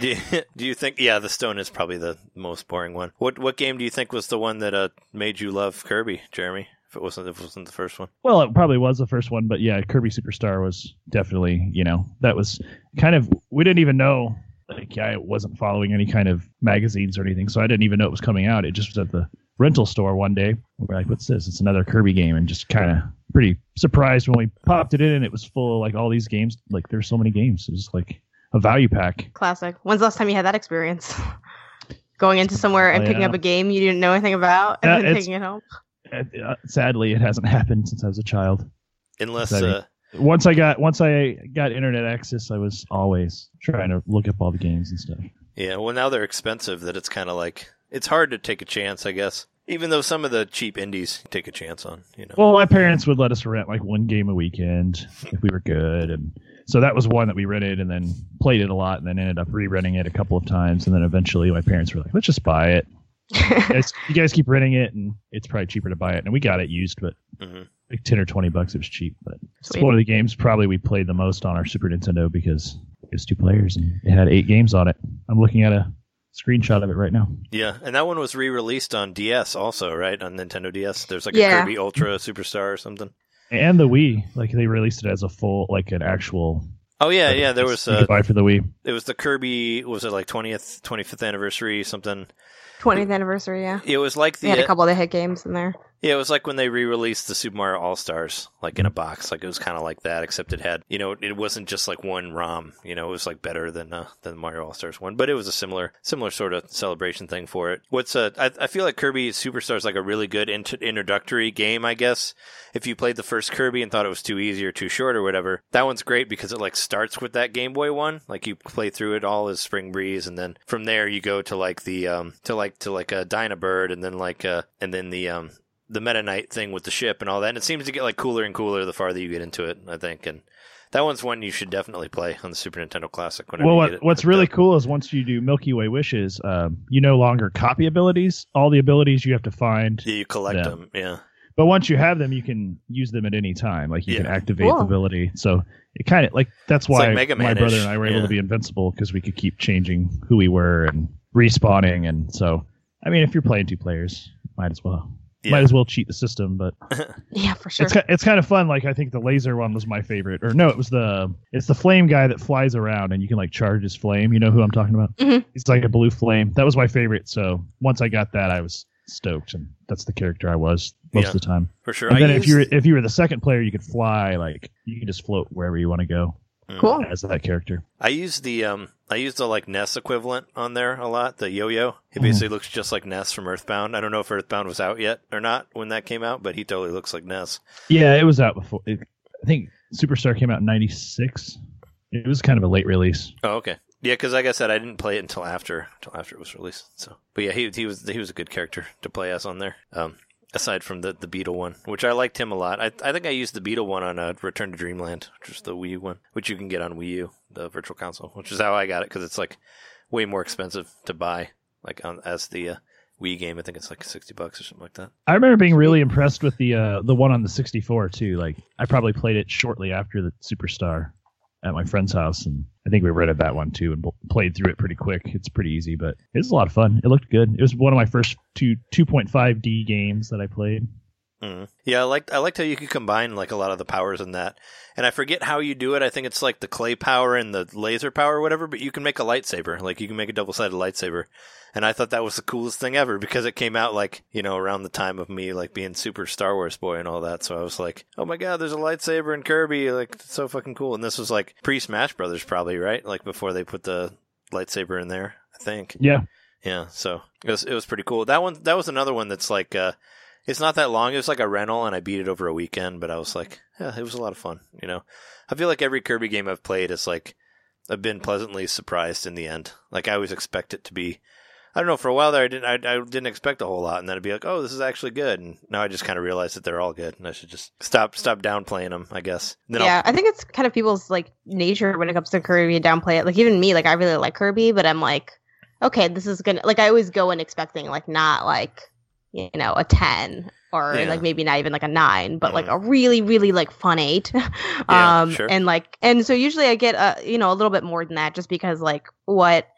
Do you think... Yeah, the stone is probably the most boring one. What game do you think was the one that made you love Kirby, Jeremy? If it wasn't the first one. Well, it probably was the first one, but yeah, Kirby Superstar was definitely, that was kind of... We didn't even know... I wasn't following any kind of magazines or anything, so I didn't even know it was coming out. It just was at the rental store one day. We were like, what's this? It's another Kirby game, and just kind of pretty surprised when we popped it in, and it was full of all these games. There's so many games. It was a value pack. Classic. When's the last time you had that experience? Going into somewhere and picking up a game you didn't know anything about and then taking it home? Sadly, it hasn't happened since I was a child. Unless... Once I got internet access, I was always trying to look up all the games and stuff. Yeah, well, now they're expensive that it's kind of it's hard to take a chance, I guess. Even though some of the cheap indies take a chance on, Well, my parents would let us rent one game a weekend if we were good, and so that was one that we rented and then played it a lot and then ended up re-renting it a couple of times, and then eventually my parents were like, let's just buy it. You guys keep renting it, and it's probably cheaper to buy it, and we got it used, but... Mm-hmm. Like $10 or $20, it was cheap, but it's one of the games probably we played the most on our Super Nintendo because it was 2 players and it had 8 games on it. I'm looking at a screenshot of it right now. Yeah, and that one was re-released on DS also, right? On Nintendo DS, there's a Kirby Ultra Superstar or something, and the Wii. They released it as a full, an actual. Oh yeah, yeah. There was buy for the Wii. It was the Kirby. Was it 25th anniversary something? 20th anniversary, yeah. It was they had a couple of the hit games in there. Yeah, it was when they re-released the Super Mario All-Stars, in a box. It was kind of like that, except it had, it wasn't just one ROM. It was better than Mario All-Stars one, but it was a similar sort of celebration thing for it. I feel like Kirby Superstar is a really good introductory game, I guess. If you played the first Kirby and thought it was too easy or too short or whatever, that one's great because it starts with that Game Boy one. You play through it all as Spring Breeze, and then from there you go to a Dynabird, and then the Meta Knight thing with the ship and all that, and it seems to get cooler and cooler the farther you get into it, I think, and that one's one you should definitely play on the Super Nintendo Classic. What's really cool is once you do Milky Way Wishes, you no longer copy abilities. All the abilities you have to find. Yeah, you collect them, yeah. But once you have them, you can use them at any time. You can activate the ability. So it kind of that's why my brother and I were able to be invincible, because we could keep changing who we were and respawning. And so, I mean, if you're playing 2 players, might as well. Yeah. Might as well cheat the system, but yeah, for sure. It's kind of fun. I think the laser one was my favorite, or no, it was the flame guy that flies around and you can charge his flame. You know who I'm talking about? Mm-hmm. It's a blue flame. That was my favorite. So once I got that, I was stoked, and that's the character I was most of the time, for sure. And then if you were the second player, you could fly. You could just float wherever you want to go. Cool. As that character, I used the Ness equivalent on there a lot. The yo-yo. He basically looks just like Ness from Earthbound. I don't know if Earthbound was out yet or not when that came out, but he totally looks like Ness. Yeah, it was out before. I think Superstar came out in '96. It was kind of a late release. Oh, okay. Yeah, because like I said, I didn't play it until after it was released. So, but yeah, he was a good character to play as on there. Aside from the Beetle one, which I liked him a lot. I think I used the Beetle one on Return to Dreamland, which is the Wii U one, which you can get on Wii U, the Virtual Console, which is how I got it, because it's way more expensive to buy as the Wii game. I think it's $60 or something like that. I remember being really impressed with the one on the 64 too. I probably played it shortly after the Superstar at my friend's house, and I think we rented that one too and played through it pretty quick. It's pretty easy, but it was a lot of fun. It looked good. It was one of my first 2.5D games that I played. Mm. Yeah, I liked how you could combine a lot of the powers in that. And I forget how you do it. I think it's the clay power and the laser power or whatever, but you can make a lightsaber. You can make a double-sided lightsaber. And I thought that was the coolest thing ever because it came out around the time of me being super Star Wars boy and all that. So I was like, oh my God, there's a lightsaber in Kirby. It's so fucking cool. And this was pre Smash Brothers probably, right? Before they put the lightsaber in there, I think. Yeah. Yeah, so it was pretty cool. That was another one that's like, it's not that long. It was like a rental, and I beat it over a weekend. But I was like, yeah, it was a lot of fun. You know, I feel like every Kirby game I've played is like, I've been pleasantly surprised in the end. Like I always expect it to be. I don't know. For a while there, I didn't expect a whole lot, and then I'd be like, "Oh, this is actually good." And now I just kind of realize that they're all good, and I should just stop downplaying them, I guess. Then yeah, I think it's kind of people's like nature when it comes to Kirby and downplay it. Like even me, like I really like Kirby, but I'm like, okay, this is gonna like I always go in expecting like not like you know a 10 or like maybe not even like a 9, but like a really really like fun 8. Sure. and so usually I get a little bit more than that just because like what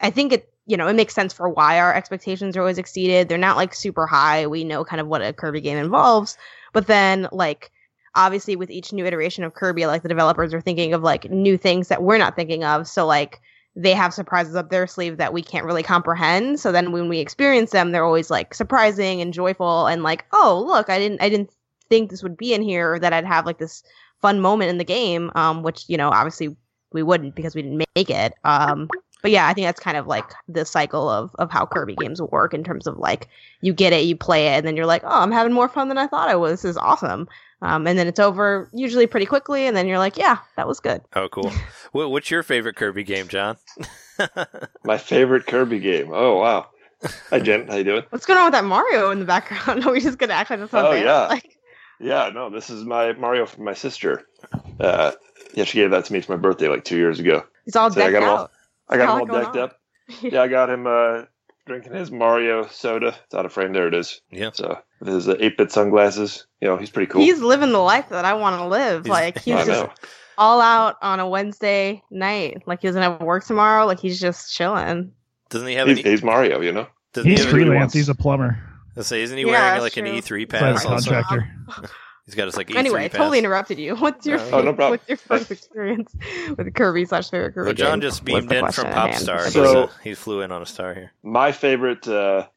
I think it. You know, it makes sense for why our expectations are always exceeded. They're not like super high. We know kind of what a Kirby game involves. But then like obviously with each new iteration of Kirby, like the developers are thinking of like new things that we're not thinking of. So like they have surprises up their sleeve that we can't really comprehend. So then when we experience them, they're always like surprising and joyful and like, oh, look, I didn't think this would be in here or that I'd have like this fun moment in the game, which, you know, obviously we wouldn't because we didn't make it. But yeah, I think that's kind of like the cycle of how Kirby games work in terms of like you get it, you play it, and then you're like, oh, I'm having more fun than I thought I was. This is awesome. And then it's over usually pretty quickly, and then you're like, yeah, that was good. Oh, cool. What's your favorite Kirby game, John? My favorite Kirby game. Oh, wow. Hi, Jen. How you doing? What's going on with that Mario in the background? Are we just going to act like that's something? Oh, yeah. Like... Yeah, no, this is my Mario from my sister. Yeah, she gave that to me for my birthday like 2 years ago. He's all decked out. I got him all decked up. Yeah, I got him drinking his Mario soda. It's out of frame. There it is. Yeah. So with his 8-bit sunglasses, you know, he's pretty cool. He's living the life that I want to live. Like he's just all out on a Wednesday night. Like he doesn't have work tomorrow. Like he's just chilling. Doesn't he have? He's Mario, you know. He's freelance. He's a plumber. I say, isn't he wearing like an E3 pass? Contractor. He's got us like E3 anyway. Pass. Totally interrupted you. What's your first experience with Kirby / favorite Kirby? Well, John just beamed in from Popstar. So he flew in on a star here. My favorite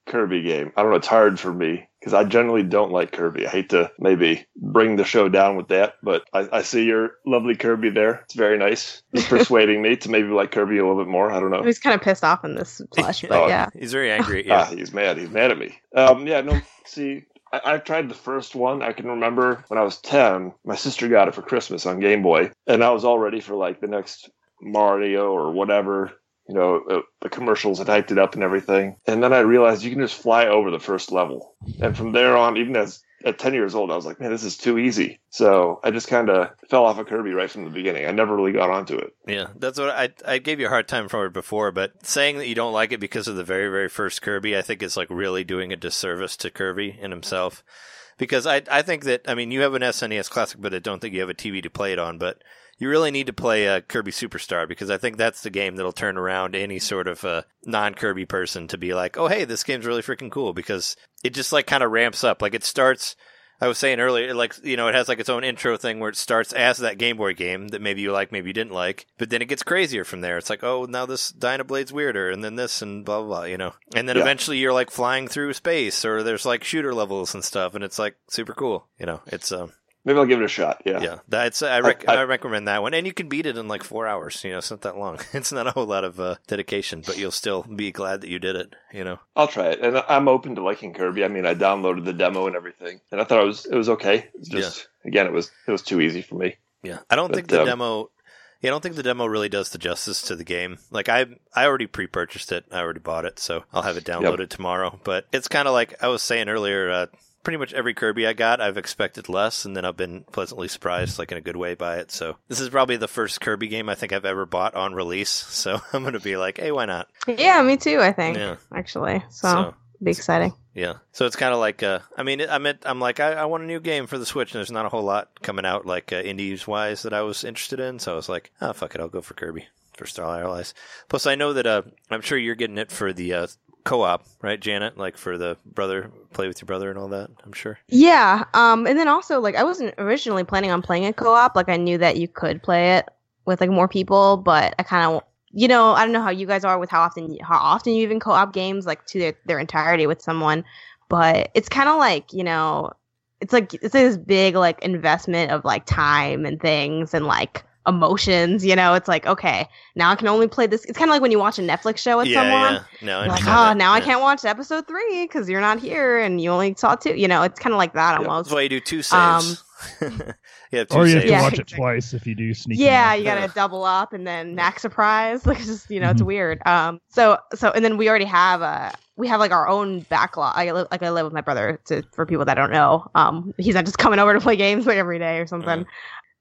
Kirby game. I don't know. It's hard for me because I generally don't like Kirby. I hate to maybe bring the show down with that, but I see your lovely Kirby there. It's very nice. It's persuading me to maybe like Kirby a little bit more. I don't know. He's kind of pissed off in this plush, but yeah, he's very angry at you. He's mad. He's mad at me. Yeah. No. See. I tried the first one. I can remember when I was 10, my sister got it for Christmas on Game Boy, and I was all ready for like the next Mario or whatever, you know, the commercials had hyped it up and everything. And then I realized you can just fly over the first level. And from there on, even as at 10 years old, I was like, man, this is too easy. So I just kind of fell off of Kirby right from the beginning. I never really got onto it. Yeah, that's what I gave you a hard time for it before, but saying that you don't like it because of the very, very first Kirby, I think is like really doing a disservice to Kirby and himself. Because I think that, I mean, you have an SNES Classic, but I don't think you have a TV to play it on, but you really need to play Kirby Superstar because I think that's the game that'll turn around any sort of non-Kirby person to be like, oh, hey, this game's really freaking cool because it just like kind of ramps up. Like it starts, I was saying earlier, like, you know, it has like its own intro thing where it starts as that Game Boy game that maybe you like, maybe you didn't like, but then it gets crazier from there. It's like, oh, now this Dynablade's weirder and then this and blah, blah, blah, you know. And then eventually you're like flying through space or there's like shooter levels and stuff and it's like super cool. You know, it's... Maybe I'll give it a shot. Yeah, yeah. That's I recommend that one, and you can beat it in like 4 hours. You know, it's not that long. It's not a whole lot of dedication, but you'll still be glad that you did it. You know, I'll try it, and I'm open to liking Kirby. I mean, I downloaded the demo and everything, and I thought it was okay. It's just again, it was too easy for me. Yeah, I don't think the demo really does the justice to the game. Like I already pre-purchased it. I already bought it, so I'll have it downloaded tomorrow. But it's kind of like I was saying earlier. Pretty much every Kirby I got, I've expected less, and then I've been pleasantly surprised, like in a good way, by it. So this is probably the first Kirby game I think I've ever bought on release. So I'm going to be like, hey, why not? Yeah, me too, I think, actually. So it'll be exciting. Yeah. So it's kind of like, I want a new game for the Switch, and there's not a whole lot coming out, like indies-wise, that I was interested in. So I was like, oh, fuck it, I'll go for Kirby, for Star Allies. Plus, I know that I'm sure you're getting it for the... co-op, right, Janet? Like for the brother, play with your brother and all that, I'm sure. Yeah. And then also, like, I wasn't originally planning on playing it co-op. Like, I knew that you could play it with, like, more people, but I kind of, you know, I don't know how you guys are with how often you even co-op games, like, to their entirety with someone. But it's kind of like, you know, it's like this big, like, investment of, like, time and things and, like, emotions, you know. It's like, okay, now I can only play this. It's kind of like when you watch a Netflix show with someone. Yeah. No, I like, now I can't watch episode 3 because you're not here and you only saw 2. You know, it's kind of like that almost. That's why you do 2 saves. You have to watch it twice if you do sneak. Yeah, you gotta double up and then max surprise. Like, it's just, you know, it's weird. So and then we already have like our own backlog. I live with my brother. For people that don't know, he's not just coming over to play games like every day or something.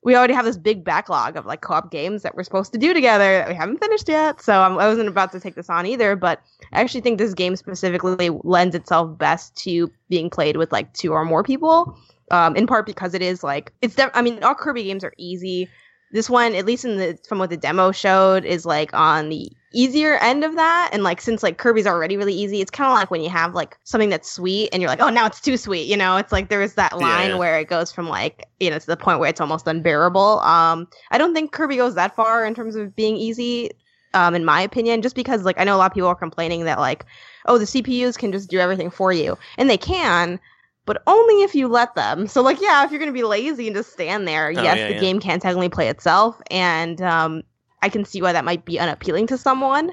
We already have this big backlog of like co-op games that we're supposed to do together that we haven't finished yet. So I wasn't about to take this on either, but I actually think this game specifically lends itself best to being played with like 2 or more people. In part because it is like, all Kirby games are easy. This one, at least from what the demo showed, is like on the easier end of that. And like, since like Kirby's already really easy, it's kind of like when you have like something that's sweet and you're like, oh, now it's too sweet. You know, it's like there is that line where it goes from like, you know, to the point where it's almost unbearable. I don't think Kirby goes that far in terms of being easy, in my opinion, just because like I know a lot of people are complaining that like, oh, the CPUs can just do everything for you, and they can. But only if you let them. So, like, yeah, if you're going to be lazy and just stand there, the game can technically play itself. And I can see why that might be unappealing to someone,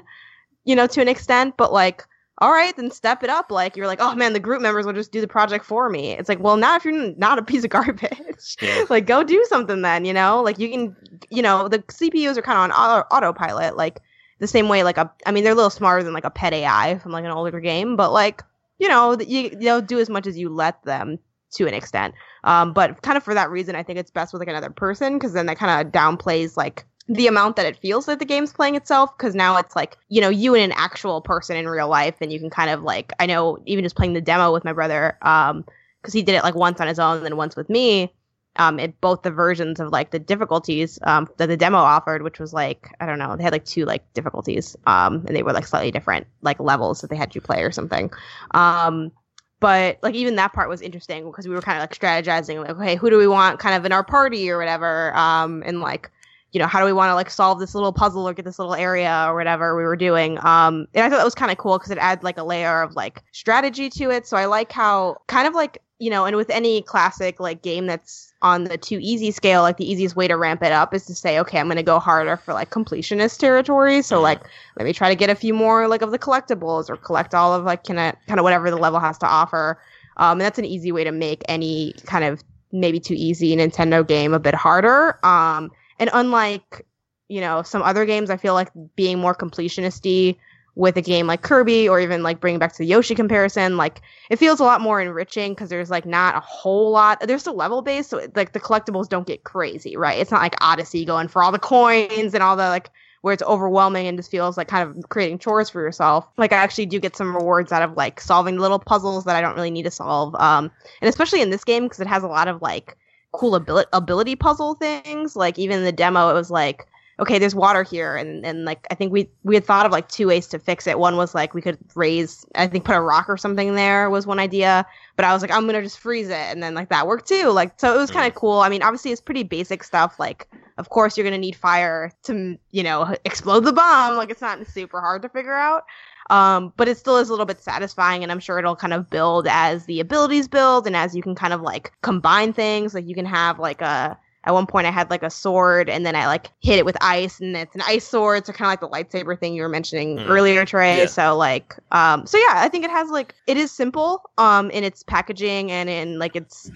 you know, to an extent. But, like, all right, then step it up. Like, you're like, oh, man, the group members will just do the project for me. It's like, well, not if you're not a piece of garbage. Yeah. Like, go do something then, you know? Like, you can, you know, the CPUs are kind of on autopilot. Like, the same way, like, they're a little smarter than, like, a pet AI from, like, an older game. But, like... you know, they'll do as much as you let them to an extent. But kind of for that reason, I think it's best with like another person, because then that kind of downplays like the amount that it feels that the game's playing itself. Because now it's like, you know, you and an actual person in real life, and you can kind of like, I know even just playing the demo with my brother, because he did it like once on his own and then once with me, at both the versions of like the difficulties that the demo offered, which was like, I don't know, they had like 2 like difficulties, and they were like slightly different like levels that they had you play or something. But like even that part was interesting because we were kind of like strategizing, like, okay, who do we want kind of in our party or whatever, and like, you know, how do we want to like solve this little puzzle or get this little area or whatever we were doing. And I thought that was kind of cool because it adds like a layer of like strategy to it. So I like how kind of like, you know, and with any classic like game that's on the too easy scale, like the easiest way to ramp it up is to say, okay, I'm going to go harder for like completionist territory. So like, let me try to get a few more like of the collectibles or collect all of like kind of whatever the level has to offer. And that's an easy way to make any kind of maybe too easy Nintendo game a bit harder. And unlike, you know, some other games, I feel like being more completionist-y with a game like Kirby, or even like bringing back to the Yoshi comparison, like it feels a lot more enriching because there's like not a whole lot. There's still level based, so like the collectibles don't get crazy, right? It's not like Odyssey going for all the coins and all the like where it's overwhelming and just feels like kind of creating chores for yourself. Like I actually do get some rewards out of like solving little puzzles that I don't really need to solve, and especially in this game because it has a lot of like cool ability puzzle things. Like even in the demo, it was like, okay, there's water here. And like, I think we had thought of like 2 ways to fix it. One was like, we could raise, I think put a rock or something there was one idea, but I was like, I'm going to just freeze it. And then like that worked too. Like, so it was kind of cool. I mean, obviously it's pretty basic stuff. Like, of course you're going to need fire to, you know, explode the bomb. Like it's not super hard to figure out. But it still is a little bit satisfying, and I'm sure it'll kind of build as the abilities build and as you can kind of like combine things. Like you can have like at one point I had like a sword, and then I like hit it with ice, and it's an ice sword. So kind of like the lightsaber thing you were mentioning earlier, Trey. Yeah. So like, I think it has like, it is simple, in its packaging and in like its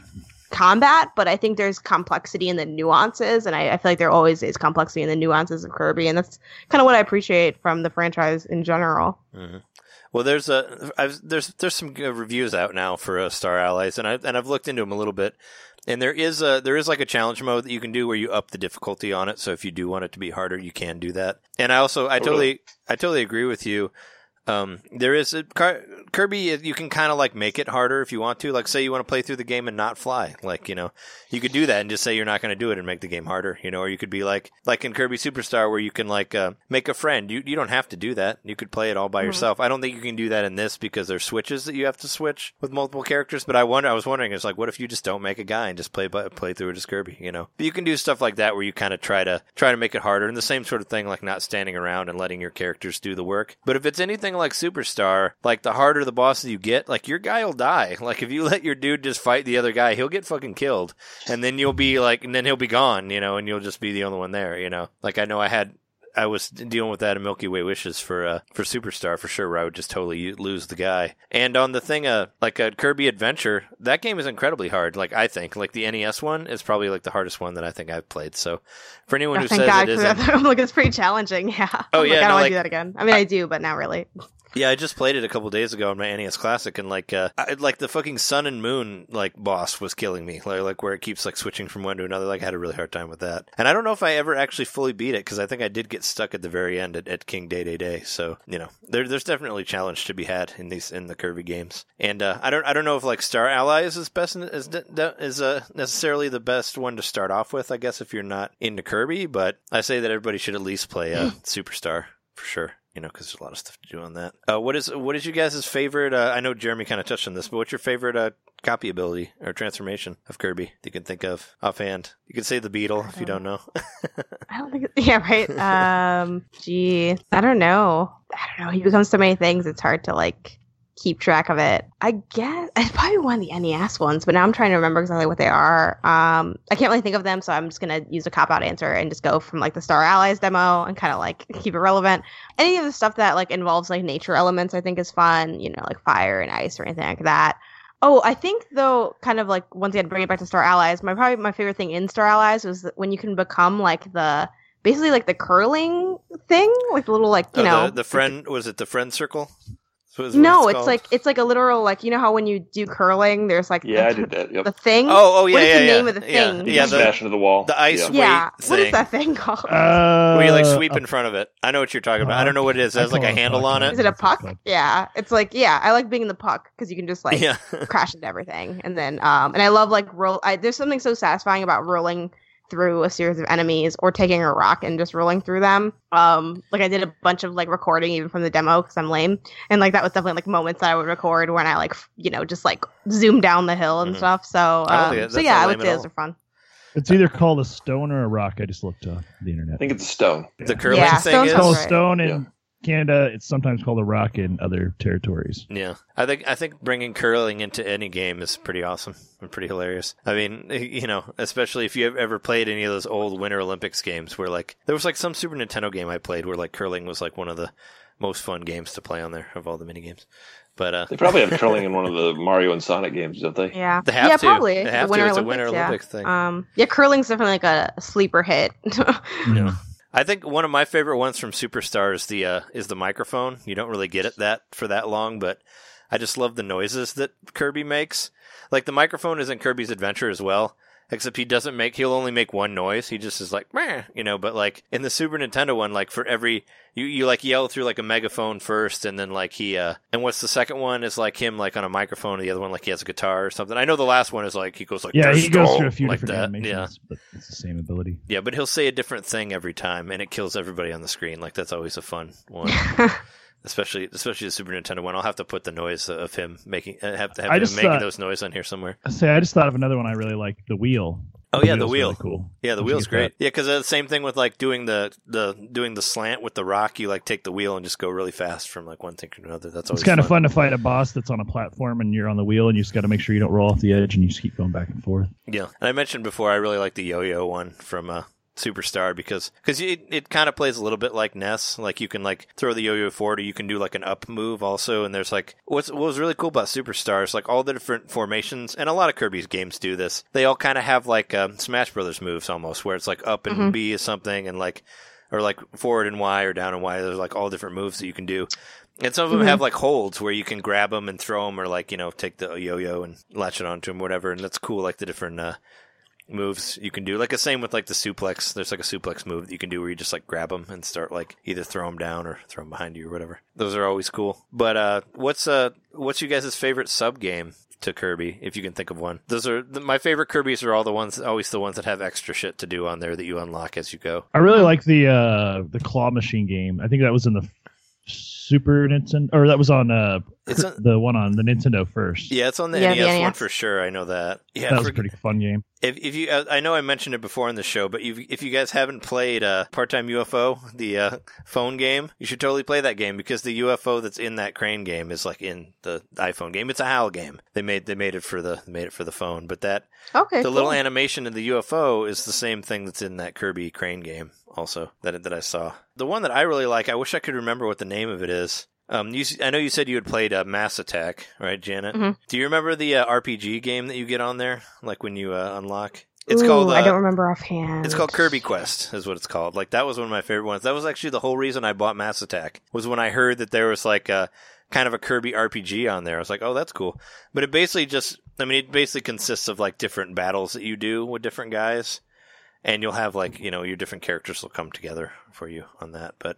combat, but I think there's complexity in the nuances, and I feel like there always is complexity in the nuances of Kirby, and that's kind of what I appreciate from the franchise in general. Mm-hmm. Well, there's some good reviews out now for Star Allies, and I've looked into them a little bit. And there is like a challenge mode that you can do where you up the difficulty on it. So if you do want it to be harder, you can do that. And I totally agree with you. There is Kirby. You can kind of like make it harder if you want to. Like say you want to play through the game and not fly. Like, you know, you could do that and just say you're not going to do it and make the game harder. You know, or you could be like in Kirby Superstar where you can like make a friend. You don't have to do that. You could play it all by yourself. I don't think you can do that in this because there's switches that you have to switch with multiple characters. But I was wondering, it's like, what if you just don't make a guy and just play through it as Kirby? You know, but you can do stuff like that where you kind of try to make it harder, and the same sort of thing like not standing around and letting your characters do the work. But if it's anything like Superstar, like the harder the bosses you get, like, your guy will die. Like, if you let your dude just fight the other guy, he'll get fucking killed. And then you'll be like, and then he'll be gone, you know, and you'll just be the only one there, you know. Like, I know I was dealing with that in Milky Way Wishes for Superstar, for sure, where I would just totally lose the guy. And on the thing, like a Kirby Adventure, that game is incredibly hard, like, I think. Like, the NES one is probably, like, the hardest one that I think I've played. So, for anyone who says it isn't... Look, it's pretty challenging, yeah. Oh, yeah. I don't want to do that again. I mean, I do, but not really. Yeah, I just played it a couple days ago on my NES Classic, and like the fucking Sun and Moon like boss was killing me. Like where it keeps like switching from one to another. Like I had a really hard time with that, and I don't know if I ever actually fully beat it because I think I did get stuck at the very end at King Day Day Day. So you know, there's definitely challenge to be had in these in the Kirby games, and I don't know if like Star Allies is best is necessarily the best one to start off with. I guess if you're not into Kirby, but I say that everybody should at least play Superstar for sure. You know, because there's a lot of stuff to do on that. What is you guys' favorite? I know Jeremy kind of touched on this, but what's your favorite copy ability or transformation of Kirby that you can think of offhand? You can say the Beetle if you don't know. I don't think. Yeah, right. Gee, I don't know. He becomes so many things. It's hard to like keep track of it. I guess it's probably one of the NES ones, but now I'm trying to remember exactly what they are. I can't really think of them, so I'm just gonna use a cop-out answer and just go from like the Star Allies demo and kind of like keep it relevant. Any of the stuff that like involves like nature elements, I think is fun. You know, like fire and ice or anything like that. Oh, I think though, kind of like once again, bring it back to Star Allies. My favorite thing in Star Allies was when you can become like the. Basically, like the curling thing with little like you know the friend was it the friend circle. No, it's like a literal like you know how when you do curling, there's like I did that. Yep. The thing. Oh yeah. What is the name of the thing? Yeah, smash into the wall. The ice weight thing. What is that thing called? Where you like sweep in front of it. I know what you're talking about. I don't know what it is. It has like a handle on it. Is it a puck? Yeah, it's like I like being in the puck because you can just like crash into everything, and then and I love like there's something so satisfying about rolling through a series of enemies or taking a rock and just rolling through them. Like I did a bunch of like recording even from the demo because I'm lame. And like that was definitely like moments that I would record when I like, you know, just like zoom down the hill and stuff. So I would say those are fun. It's either called a stone or a rock. I just looked on the internet. I think it's a stone. Yeah. The curling thing is called stone and Canada, it's sometimes called a rock in other territories. Yeah, I think bringing curling into any game is pretty awesome and pretty hilarious. I mean, you know, especially if you've ever played any of those old Winter Olympics games where like there was like some Super Nintendo game I played where like curling was like one of the most fun games to play on there of all the mini games. But they probably have curling in one of the Mario and Sonic games, don't they? Yeah, they have to. Probably. They have to. It's a Winter Olympics thing. Curling's definitely like a sleeper hit. No. I think one of my favorite ones from Superstar is the microphone. You don't really get it that for that long, but I just love the noises that Kirby makes. Like the microphone is in Kirby's Adventure as well, except he'll only make one noise. He just is like, meh, you know. But like in the Super Nintendo one, like for every you like yell through like a megaphone first, and then like he and what's the second one is like him like on a microphone, and the other one like he has a guitar or something. I know the last one is like he goes like he goes through a few like different animations, but it's the same ability. Yeah, but he'll say a different thing every time, and it kills everybody on the screen. Like that's always a fun one. Especially the Super Nintendo one. I'll have to put the noise of him making those noises on here somewhere. I just thought of another one I really like, the wheel. Oh yeah, the wheel. Really cool. Yeah, the wheel's great. That? Yeah, because the same thing with like doing the slant with the rock. You like take the wheel and just go really fast from like one thing to another. That's always kind of fun to fight a boss that's on a platform and you're on the wheel and you just got to make sure you don't roll off the edge and you just keep going back and forth. Yeah, and I mentioned before I really like the yo-yo one from Superstar because it kind of plays a little bit like NES. Like you can like throw the yo-yo forward, or you can do like an up move also. And there's like what was really cool about Superstar is like all the different formations, and a lot of Kirby's games do this. They all kind of have like Smash Brothers moves almost, where it's like up and B is something, and like or like forward and Y or down and Y. There's like all different moves that you can do. And some of them have, like, holds where you can grab them and throw them or, like, you know, take the yo-yo and latch it onto them, whatever. And that's cool, like, the different moves you can do. Like, the same with, like, the suplex. There's, like, a suplex move that you can do where you just, like, grab them and start, like, either throw them down or throw them behind you or whatever. Those are always cool. But what's you guys' favorite sub-game to Kirby, if you can think of one? Those are my favorite Kirbys are all the ones, always the ones that have extra shit to do on there that you unlock as you go. I really like the claw machine game. I think that was in the Super Nintendo, or that was on the one on the Nintendo first. Yeah, it's on the NES one for sure. I know that. Yeah, that was a pretty fun game. If you, I know I mentioned it before on the show, but if you guys haven't played Part-Time UFO, the phone game, you should totally play that game, because the UFO that's in that crane game is like in the iPhone game. It's a HAL game. They made it for the phone, but that little animation in the UFO is the same thing that's in that Kirby crane game also that I saw. The one that I really like, I wish I could remember what the name of it is. I know you said you had played Mass Attack, right, Janet? Mm-hmm. Do you remember the RPG game that you get on there, like when you unlock? It's called. I don't remember offhand. It's called Kirby Quest, is what it's called. Like that was one of my favorite ones. That was actually the whole reason I bought Mass Attack, was when I heard that there was like a kind of a Kirby RPG on there. I was like, oh, that's cool. But it basically just consists of like different battles that you do with different guys, and you'll have like, you know, your different characters will come together for you on that, but.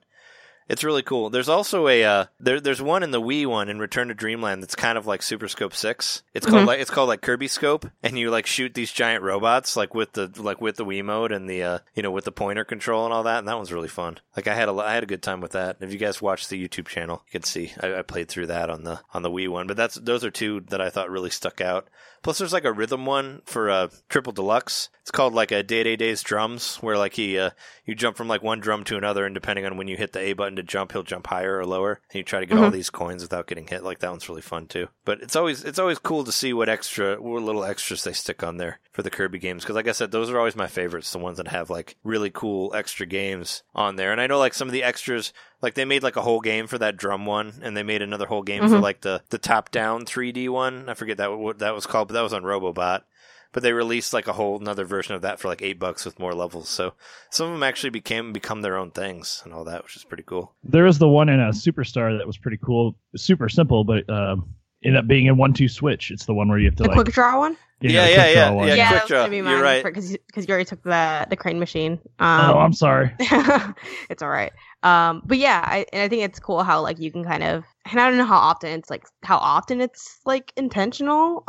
It's really cool. There's also a there's one in the Wii one in Return to Dreamland that's kind of like Super Scope 6. It's called like Kirby Scope, and you like shoot these giant robots with the Wiimote and the with the pointer control and all that, and that one's really fun. Like I had a good time with that. If you guys watch the YouTube channel, you can see I played through that on the Wii one. But those are two that I thought really stuck out. Plus, there's like a rhythm one for Triple Deluxe. It's called like a Day Day Day's Drums, where like he you jump from like one drum to another, and depending on when you hit the A button to jump, he'll jump higher or lower, and you try to get all these coins without getting hit. Like that one's really fun too. But it's always cool to see what little extras they stick on there for the Kirby games, because like I said, those are always my favorites, the ones that have like really cool extra games on there. And I know like some of the extras. Like, they made, like, a whole game for that drum one, and they made another whole game for, like, the top-down 3D one. I forget what that was called, but that was on Robobot. But they released, like, a whole another version of that for, like, $8 with more levels. So some of them actually become their own things and all that, which is pretty cool. There is the one in Superstar that was pretty cool. Super simple, but ended up being a 1-2 switch. It's the one where you have to, like... The quick draw one? Yeah, quick draw. You're right. Because you already took the crane machine. Oh, I'm sorry. It's all right. But yeah, I think it's cool how like you can kind of, and I don't know how often it's like intentional.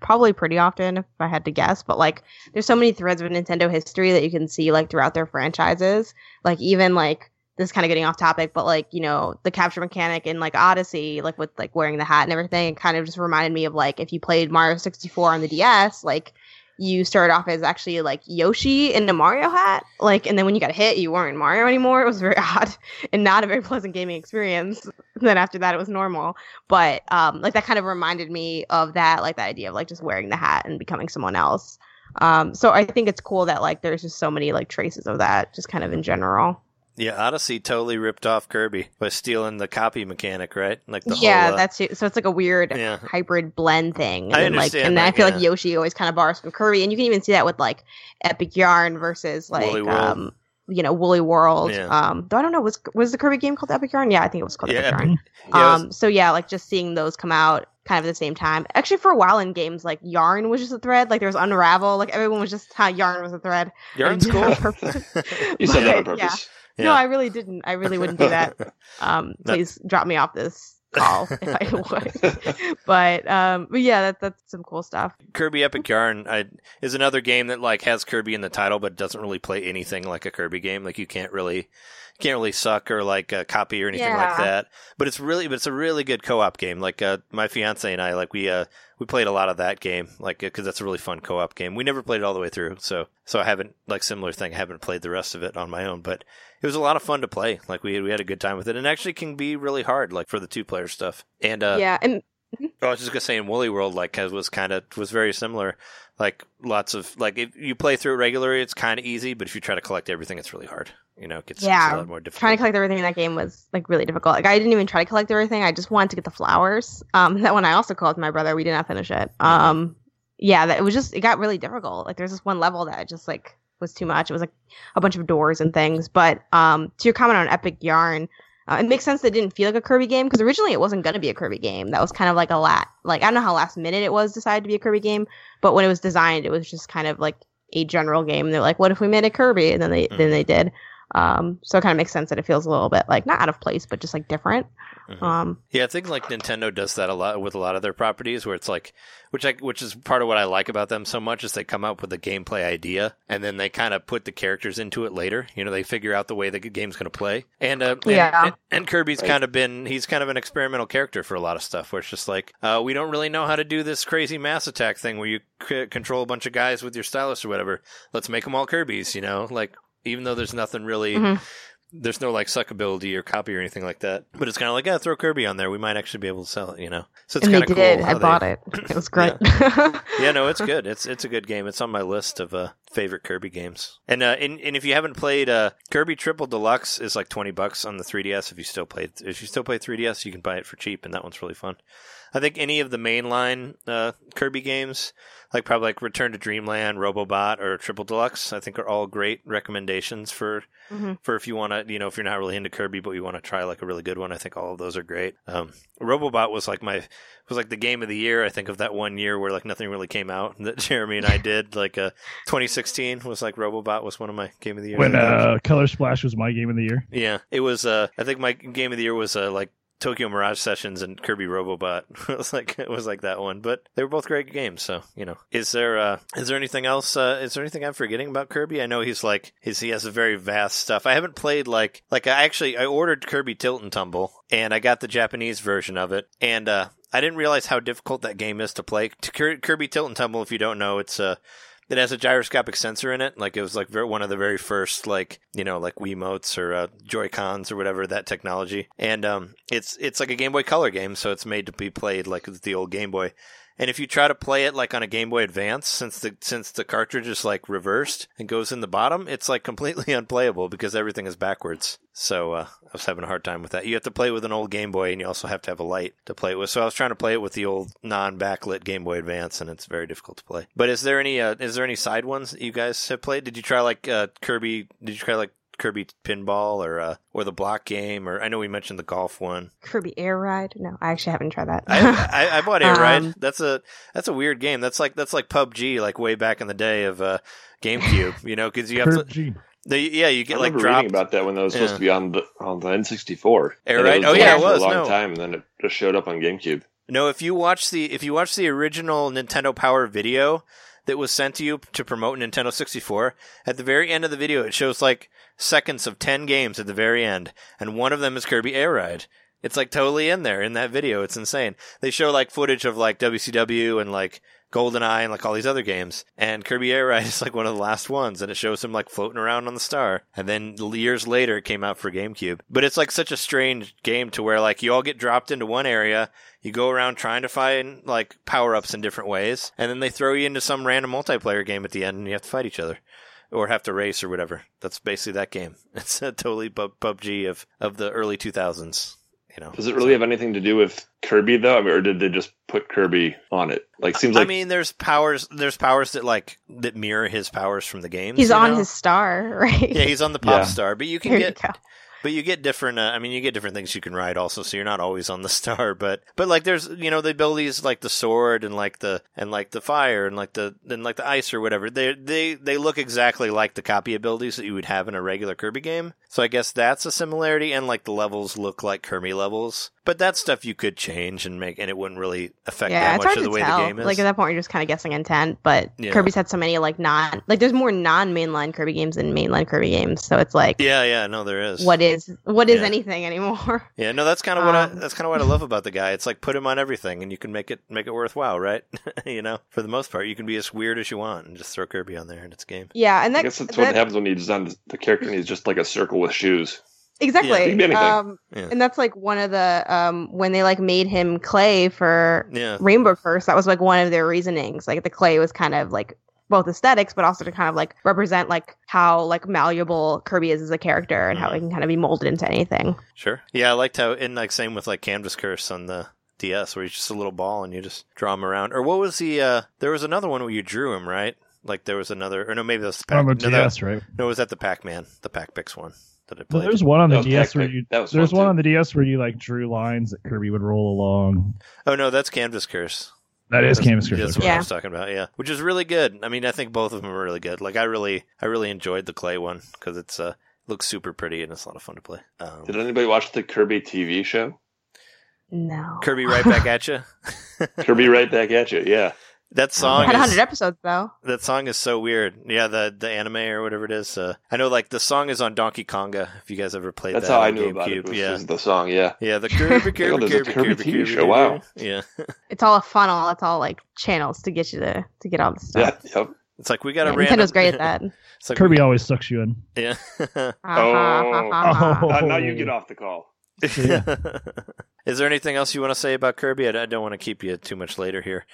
Probably pretty often if I had to guess, but like there's so many threads of Nintendo history that you can see like throughout their franchises. Like even like this is kind of getting off topic, but like, you know, the capture mechanic in like Odyssey, like with like wearing the hat and everything, it kind of just reminded me of like if you played Mario 64 on the DS, like you started off as actually like Yoshi in a Mario hat, like, and then when you got hit, you weren't Mario anymore. It was very odd and not a very pleasant gaming experience. And then after that, it was normal. But like that kind of reminded me of that, like the idea of like just wearing the hat and becoming someone else. So I think it's cool that like there's just so many like traces of that, just kind of in general. Yeah, Odyssey totally ripped off Kirby by stealing the copy mechanic, right? Like the that's it. So it's like a weird hybrid blend thing. I feel like Yoshi always kind of borrows from Kirby, and you can even see that with like Epic Yarn versus like Woolly World. Yeah. Though I don't know, was the Kirby game called Epic Yarn? Yeah, I think it was called Epic Yarn. Yeah, so yeah, like just seeing those come out kind of at the same time. Actually, for a while in games, like Yarn was just a thread. Like there was Unravel. Like everyone was just how Yarn was a thread. Yarn's cool. You said that on purpose. Yeah. Yeah. No, I really didn't. I really wouldn't do that. Please drop me off this call if I would. But yeah, that's some cool stuff. Kirby Epic Yarn is another game that like has Kirby in the title, but doesn't really play anything like a Kirby game. Like you can't really suck or like copy or anything like that. But it's a really good co-op game. Like my fiance and I, like we played a lot of that game, like because that's a really fun co-op game. We never played it all the way through, so I haven't like similar thing. I haven't played the rest of it on my own, but it was a lot of fun to play. Like we had a good time with it, and actually can be really hard, like for the 2-player stuff. And I was just gonna say in Woolly World, like was very similar. Like lots of like if you play through it regularly, it's kind of easy, but if you try to collect everything, it's really hard. You know, it gets a lot more difficult. Trying to collect everything in that game was like really difficult. Like I didn't even try to collect everything. I just wanted to get the flowers. That one I also called my brother. We did not finish it. It got really difficult. Like there's this one level that just like was too much. It was like a bunch of doors and things. But to your comment on Epic Yarn, it makes sense that it didn't feel like a Kirby game, because originally it wasn't going to be a Kirby game. That was kind of like I don't know how last minute it was decided to be a Kirby game, but when it was designed, it was just kind of like a general game. They're like, what if we made a Kirby? And then they did. So it kind of makes sense that it feels a little bit like not out of place, but just like different. Mm-hmm. Yeah, I think like Nintendo does that a lot with a lot of their properties, where it's like, which is part of what I like about them so much, is they come up with a gameplay idea and then they kind of put the characters into it later. You know, they figure out the way the game's going to play. And Kirby's kind of been, he's kind of an experimental character for a lot of stuff, where it's just like, we don't really know how to do this crazy Mass Attack thing where you control a bunch of guys with your stylus or whatever. Let's make them all Kirby's, you know, like. Even though there's nothing really, there's no like suckability or copy or anything like that. But it's kind of like, yeah, throw Kirby on there. We might actually be able to sell it, you know? So it's kind of cool. Bought it. It was great. Yeah, no, it's good. It's a good game. It's on my list of favorite Kirby games. And if you haven't played, Kirby Triple Deluxe is like $20 on the 3DS. If you still play 3DS, you can buy it for cheap. And that one's really fun. I think any of the mainline Kirby games, like Return to Dreamland, Robobot, or Triple Deluxe, I think are all great recommendations for if you want to, you know, if you're not really into Kirby but you want to try like a really good one. I think all of those are great. Robobot was like the game of the year. I think of that one year where like nothing really came out that Jeremy and I did. Like 2016 was like Robobot was one of my game of the year. When Color Splash was my game of the year. Yeah, it was. I think my game of the year was like Tokyo Mirage Sessions and Kirby Robobot. it was like that one, but they were both great games. So, you know, is there anything else? Is there anything I'm forgetting about Kirby? I know he has a very vast stuff. I haven't played I ordered Kirby Tilt and Tumble and I got the Japanese version of it. And, I didn't realize how difficult that game is to play. Kirby Tilt and Tumble, if you don't know, it has a gyroscopic sensor in it. Like, it was like one of the very first, like, you know, like Wiimotes or Joy-Cons or whatever, that technology. And it's like a Game Boy Color game, so it's made to be played like the old Game Boy. And if you try to play it like on a Game Boy Advance, since the cartridge is like reversed and goes in the bottom, it's like completely unplayable because everything is backwards. So I was having a hard time with that. You have to play with an old Game Boy, and you also have to have a light to play it with. So I was trying to play it with the old non-backlit Game Boy Advance, and it's very difficult to play. But is there any side ones that you guys have played? Did you try like Kirby? Did you try like Kirby Pinball or the block game, or I know we mentioned the golf one. Kirby Air Ride? No, I actually haven't tried that. I bought Air Ride. That's a weird game. That's like PUBG, like way back in the day of GameCube. You know, because you have PUBG. You get like dropped. I remember reading about that when that was supposed to be on the N64. Air Ride. Oh yeah, it was for a long time, and then it just showed up on GameCube. No, if you watch the original Nintendo Power video that was sent to you to promote Nintendo 64, at the very end of the video, it shows like seconds of 10 games at the very end, and one of them is Kirby Air Ride. It's like totally in there in that video. It's insane. They show like footage of like WCW and like GoldenEye and like all these other games, and Kirby Air Ride is like one of the last ones, and it shows him like floating around on the star. And then years later it came out for GameCube, but it's like such a strange game to where like you all get dropped into one area, you go around trying to find like power-ups in different ways, and then they throw you into some random multiplayer game at the end, and you have to fight each other or have to race or whatever. That's basically that game. It's a totally PUBG of the early 2000s. You know, does it really have anything to do with Kirby though? I mean, or did they just put Kirby on it? Like, seems like, I mean, there's powers that like that mirror his powers from the games. He's on his star, right? Yeah, he's on the pop star, but you can get different. I mean, you get different things you can ride also, so you're not always on the star. But like, there's, you know, they build these like the sword and like the fire and like the ice or whatever. They look exactly like the copy abilities that you would have in a regular Kirby game. So I guess that's a similarity, and like the levels look like Kirby levels. But that stuff you could change and make, and it wouldn't really affect that much of the way the game is. Like, at that point, you're just kind of guessing intent. But Kirby's had so many like non, like there's more non-mainline Kirby games than mainline Kirby games. So it's like, no, there is. What is anything anymore? Yeah, no, that's kind of what I love about the guy. It's like, put him on everything, and you can make it worthwhile, right? You know, for the most part, you can be as weird as you want and just throw Kirby on there, and it's a game. Yeah, and I guess that's what happens when you design the character, and he's just like a circle with shoes. Exactly. Yeah. And that's like one of the when they like made him clay for Rainbow Curse, that was like one of their reasonings. Like, the clay was kind of like both aesthetics, but also to kind of like represent like how like malleable Kirby is as a character, and how he can kind of be molded into anything. Sure. Yeah, I liked how, and like same with like Canvas Curse on the DS, where he's just a little ball and you just draw him around. Or what was the there was another one where you drew him, right? Like there was another, or no, maybe that's the Pac-Man. No, was that the Pac-Man, the Pac-Pix one? Well, there's one on the DS where you like drew lines that Kirby would roll along. Oh no, that's Canvas Curse. That is Canvas Curse. That's what I was talking about. Yeah, which is really good. I mean, I think both of them are really good. Like, I really enjoyed the clay one because it's looks super pretty, and it's a lot of fun to play. Did anybody watch the Kirby TV show? No. Kirby Right Back at You? Kirby Right Back at You, yeah. That song had 100 episodes, though. That song is so weird. Yeah, the anime or whatever it is. I know, like, the song is on Donkey Konga, if you guys ever played that. That's how I knew about it. Yeah, the song, yeah. Yeah, the Kirby show. Wow. Yeah. It's all a funnel. It's all, like, channels to get you to get all the stuff. Yeah, yep. It's like we got a random... Nintendo's great at that. It's like Kirby always sucks you in. Yeah. Now you get off the call. Yeah. Is there anything else you want to say about Kirby? I don't want to keep you too much later here.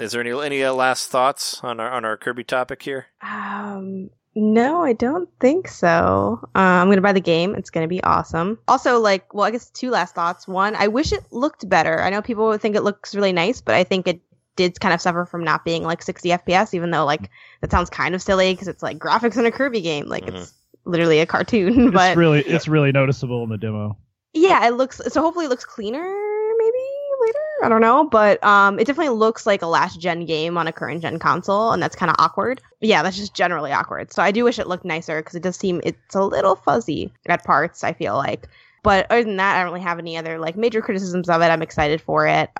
Is there any last thoughts on our Kirby topic here? No, I don't think so. I'm going to buy the game. It's going to be awesome. Also, I guess two last thoughts. One, I wish it looked better. I know people would think it looks really nice, but I think it did kind of suffer from not being 60 FPS, even though that sounds kind of silly because it's graphics in a Kirby game. It's literally a cartoon. But it's really noticeable in the demo. Yeah, hopefully it looks cleaner maybe later. I don't know, but it definitely looks like a last gen game on a current gen console, and that's kind of awkward. Yeah, that's just generally awkward. So I do wish it looked nicer because it does seem it's a little fuzzy at parts, I feel like. But other than that, I don't really have any other major criticisms of it. I'm excited for it.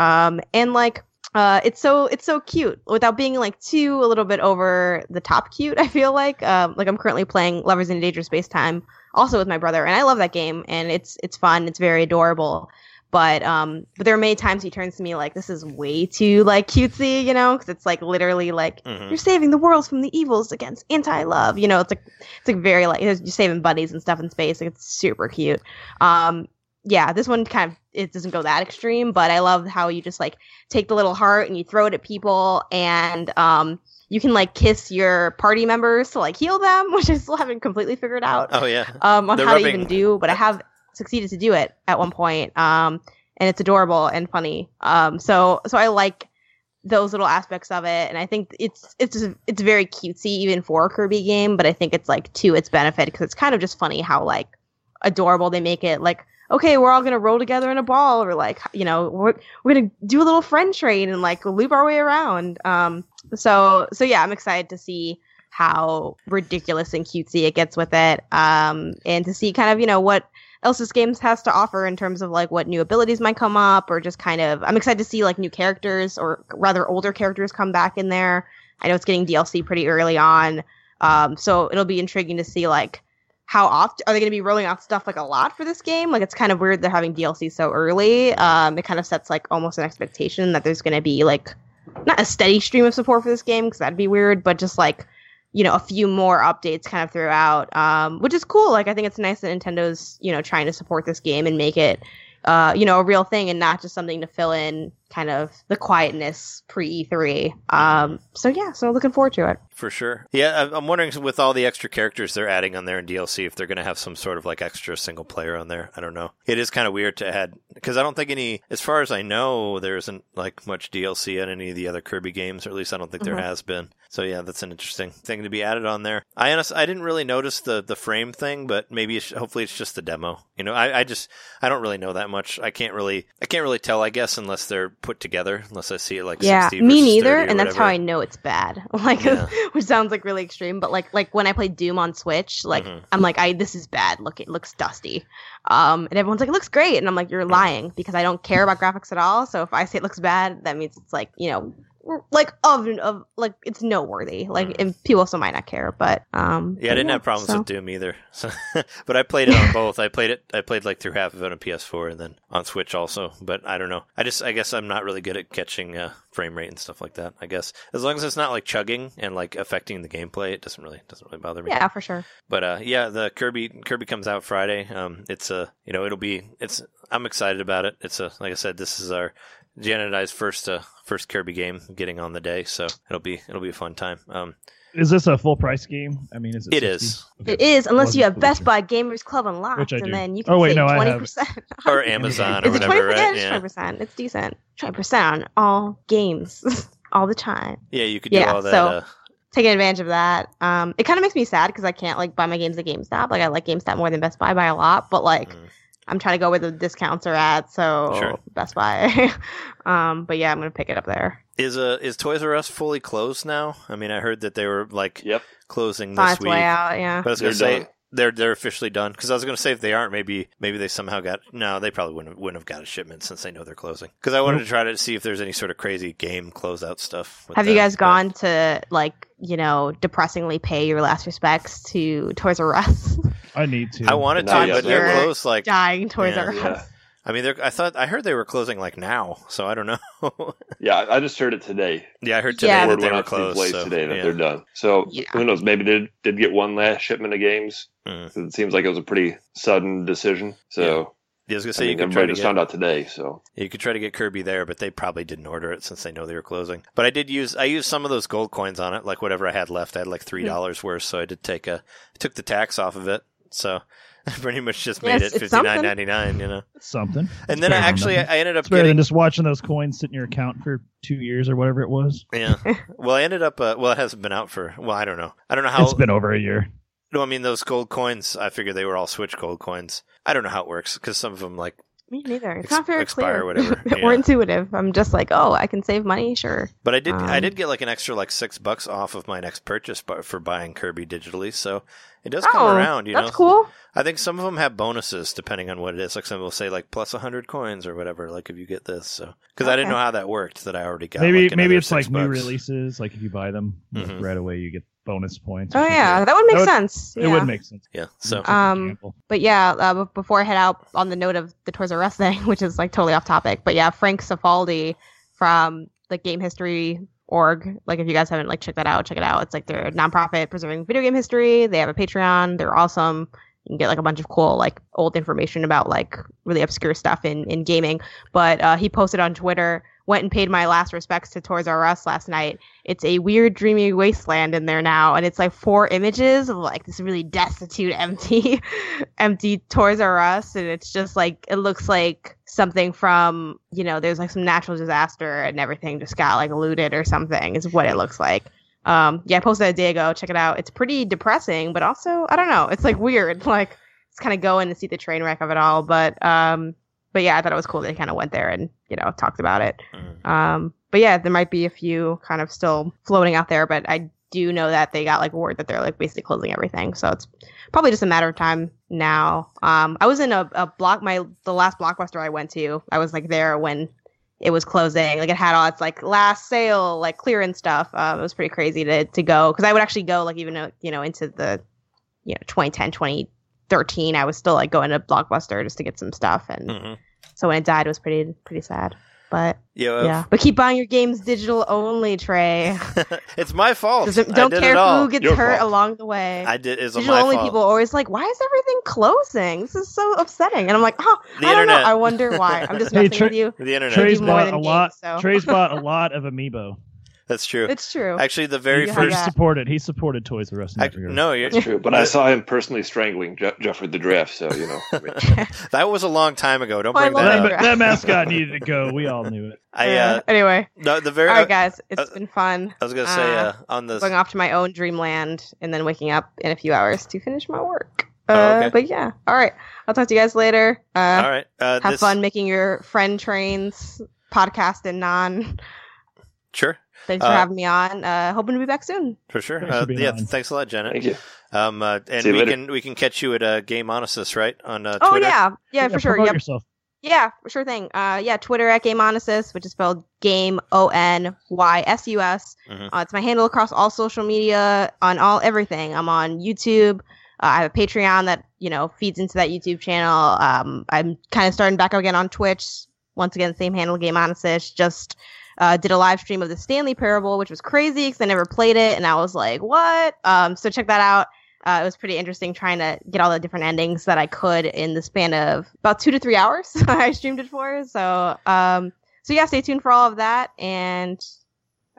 It's so cute without being a little bit over the top cute, I feel like. I'm currently playing Lovers in a Dangerous Space Time also with my brother, and I love that game, and it's fun, it's very adorable. But there are many times he turns to me this is way too cutesy, because it's literally you're saving the world from the evils against anti-love, it's very you're saving buddies and stuff in space, it's super cute. Yeah, this one kind of, it doesn't go that extreme, but I love how you just take the little heart and you throw it at people, and you can kiss your party members to heal them, which I still haven't completely figured out. Oh yeah, on how to even do, but I have succeeded to do it at one point, and it's adorable and funny. So I like those little aspects of it, and I think it's very cutesy even for a Kirby game, but I think it's to its benefit because it's kind of just funny how adorable they make it. Okay, we're all going to roll together in a ball, or we're going to do a little friend trade and loop our way around. So yeah, I'm excited to see how ridiculous and cutesy it gets with it. And to see kind of, what else this game has to offer in terms of what new abilities might come up, or just kind of, I'm excited to see new characters, or rather older characters come back in there. I know it's getting DLC pretty early on. So it'll be intriguing to see how often are they going to be rolling out stuff a lot for this game? It's kind of weird they're having DLC so early. It kind of sets almost an expectation that there's going to be not a steady stream of support for this game, because that'd be weird, but just a few more updates kind of throughout, which is cool. I think it's nice that Nintendo's trying to support this game and make it a real thing and not just something to fill in kind of the quietness pre-E3. So looking forward to it. For sure. Yeah, I'm wondering with all the extra characters they're adding on there in DLC, if they're going to have some sort of extra single player on there. I don't know. It is kind of weird to add, because I don't think any, as far as I know, there isn't much DLC on any of the other Kirby games, or at least I don't think there has been. So yeah, that's an interesting thing to be added on there. I didn't really notice the frame thing, but maybe hopefully it's just the demo. I don't really know that much. I can't really tell, I guess, unless they're put together, unless I see it yeah, 60 me neither, and that's how I know it's bad. Yeah. Which sounds really extreme, but when I play Doom on Switch, I'm this is bad. Look, it looks dusty. And everyone's it looks great, and I'm you're lying, because I don't care about graphics at all. So if I say it looks bad, that means it's it's noteworthy. And people still might not care, but yeah, I didn't have problems with Doom either. So, but I played it on both. I played through half of it on PS4 and then on Switch also. But I don't know. I guess I'm not really good at catching frame rate and stuff like that. I guess as long as it's not chugging and affecting the gameplay, it doesn't really bother me. Yeah, for sure. But yeah, the Kirby comes out Friday. I'm excited about it. It's like I said, this is our Janet and I's first Kirby game getting on the day, so it'll be a fun time. Is this a full price game? I mean, is it? It 60? Is. Okay. It is, unless you have Best Buy Gamers Club unlocked, and then you can save 20%. Or Amazon or whatever, right? Yeah, 20%. It's decent. 20% on all games, all the time. Yeah, you could do all that. So taking advantage of that. It kind of makes me sad because I can't buy my games at GameStop. I like GameStop more than Best Buy by a lot, but I'm trying to go where the discounts are at, so sure. Best Buy. But yeah, I'm going to pick it up there. Is Toys R Us fully closed now? I mean, I heard that they were closing this week. Way out, yeah. But I was going to say, They're officially done? Because I was going to say, if they aren't, maybe they somehow got... No, they probably wouldn't have got a shipment since they know they're closing. Because I wanted to try to see if there's any sort of crazy game closeout stuff. Have you guys gone to, like, you know, depressingly pay your last respects to Toys R Us? I need to. I wanted to, but they're close. Like, dying Toys R Us. Yeah. I mean, I heard they were closing, like, now, so I don't know. Yeah, I just heard it today. Yeah, I heard today that they were closed. Today that they're done. So who knows? Maybe they did get one last shipment of games. So it seems like it was a pretty sudden decision. So yeah, I was gonna say, found out today. So you could try to get Kirby there, but they probably didn't order it since they know they were closing. But I did used some of those gold coins on it, like whatever I had left. I had like $3 worth, so I did took the tax off of it. So. I pretty much just made it $59.99, you know. Something. And then I ended up better than just watching those coins sit in your account for 2 years or whatever it was. Yeah. Well, I ended up... it hasn't been out for... Well, I don't know. I don't know how... It's been over a year. No, I mean, those gold coins, I figure they were all Switch gold coins. I don't know how it works, because some of them, like... Me neither. It's not very clear. Or whatever. Or intuitive. I'm just like, oh, I can save money, sure. But I did get like an extra like $6 off of my next purchase for buying Kirby digitally, so it does come around. You know, that's cool. I think some of them have bonuses depending on what it is. Like some will say like plus 100 coins or whatever. Like if you get this, so because I didn't know how that worked. That I already got. Maybe it's like new releases. Like if you buy them right away, you get bonus points. Oh yeah, that would make sense. It would make sense. Yeah. So, but yeah, before I head out on the note of the Toys R Us thing, which is like totally off topic, but yeah, Frank Cifaldi from the Game History .org, like if you guys haven't like check it out. It's like they're a nonprofit preserving video game history. They have a Patreon. They're awesome. You can get like a bunch of cool like old information about like really obscure stuff in gaming. But he posted on Twitter. Went and paid my last respects to Toys R Us last night. It's a weird, dreamy wasteland in there now, and it's like 4 images of like this really destitute, empty Toys R Us, and it's just like it looks like something from, you know, there's like some natural disaster and everything just got like looted or something is what it looks like. I posted a day ago. Check it out. It's pretty depressing, but also I don't know. It's like weird. Like it's kind of go in and see the train wreck of it all, But yeah, I thought it was cool that they kind of went there and, you know, talked about it. But yeah, there might be a few kind of still floating out there. But I do know that they got like word that they're like basically closing everything. So it's probably just a matter of time now. I was in a block. The last Blockbuster I went to, I was like there when it was closing. Like it had all its like last sale, like clearance stuff. It was pretty crazy to go, because I would actually go like even, you know, into the, you know, 2010, 2013, I was still like going to Blockbuster just to get some stuff, and so when it died, it was pretty sad. But yeah, but keep buying your games digital only, Trey. It's my fault. Don't care who gets hurt along the way. I did. It's digital only people are always like, why is everything closing? This is so upsetting, and I'm like, oh, I don't know. I wonder why. I'm just messing with you. The internet. Trey's bought a lot. Trey's bought a lot of Amiibo. That's true. It's true. Actually, the very first... He supported Toys R Us. That's true. But I saw him personally strangling Jeffrey the Giraffe, so, you know. I mean. That was a long time ago. Don't bring that up. That mascot needed to go. We all knew it. Anyway. All right, guys. It's been fun. I was going to say, on this... Going off to my own dreamland and then waking up in a few hours to finish my work. Okay. But yeah. All right. I'll talk to you guys later. All right. Have fun making your friend trains, podcast and non. Sure. Thanks for having me on. Hoping to be back soon. For sure. Thanks a lot, Janet. Thank you. And we can catch you at Game Onysus, right? On Twitter. Oh yeah, for sure. Yep. Yourself. Yeah, for sure thing. Twitter at Game Onysus, which is spelled Game Onysus. It's my handle across all social media, on everything. I'm on YouTube. I have a Patreon that, you know, feeds into that YouTube channel. I'm kind of starting back up again on Twitch. Once again, same handle, Game Onysus. Just. Did a live stream of the Stanley Parable, which was crazy because I never played it, and I was like, what? So check that out. It was pretty interesting trying to get all the different endings that I could in the span of about 2 to 3 hours. I streamed it for. So yeah, stay tuned for all of that. And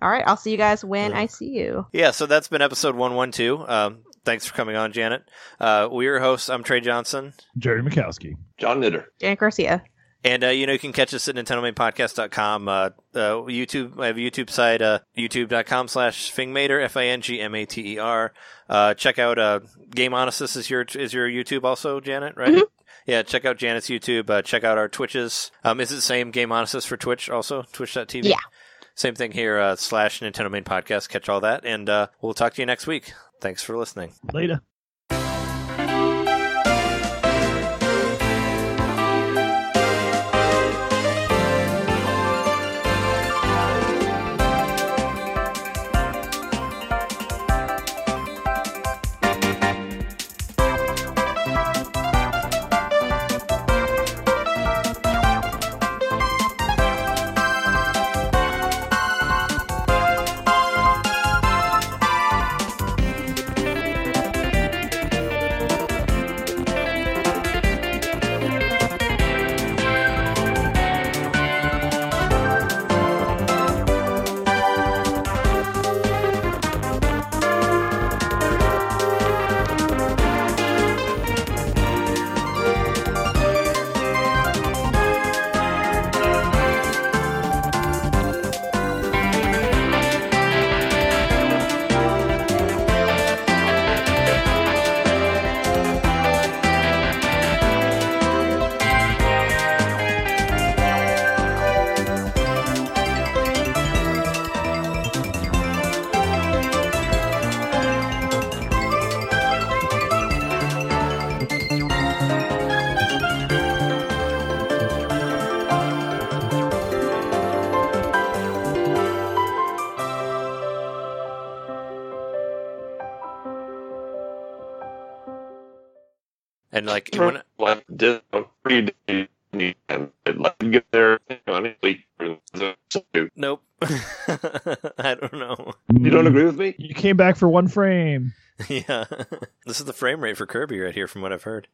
all right, I'll see you guys when I see you. Yeah, so that's been episode 112. Thanks for coming on, Janet. We're your hosts. I'm Trey Johnson. Jerry Mikowski. John Nitter. Janet Garcia. And, you know, you can catch us at NintendoMainPodcast.com, YouTube, I have a YouTube site, youtube.com/Fingmater, Fingmater. Check out, Game Onysus is your YouTube also, Janet, right? Yeah, check out Janet's YouTube, check out our Twitches. Is it the same Game Onysus for Twitch also? Twitch.tv? Yeah. Same thing here, / Nintendo Main Podcast, catch all that, and, we'll talk to you next week. Thanks for listening. Later. And like when Nope. I don't know. You don't agree with me? You came back for one frame. Yeah. This is the frame rate for Kirby right here from what I've heard.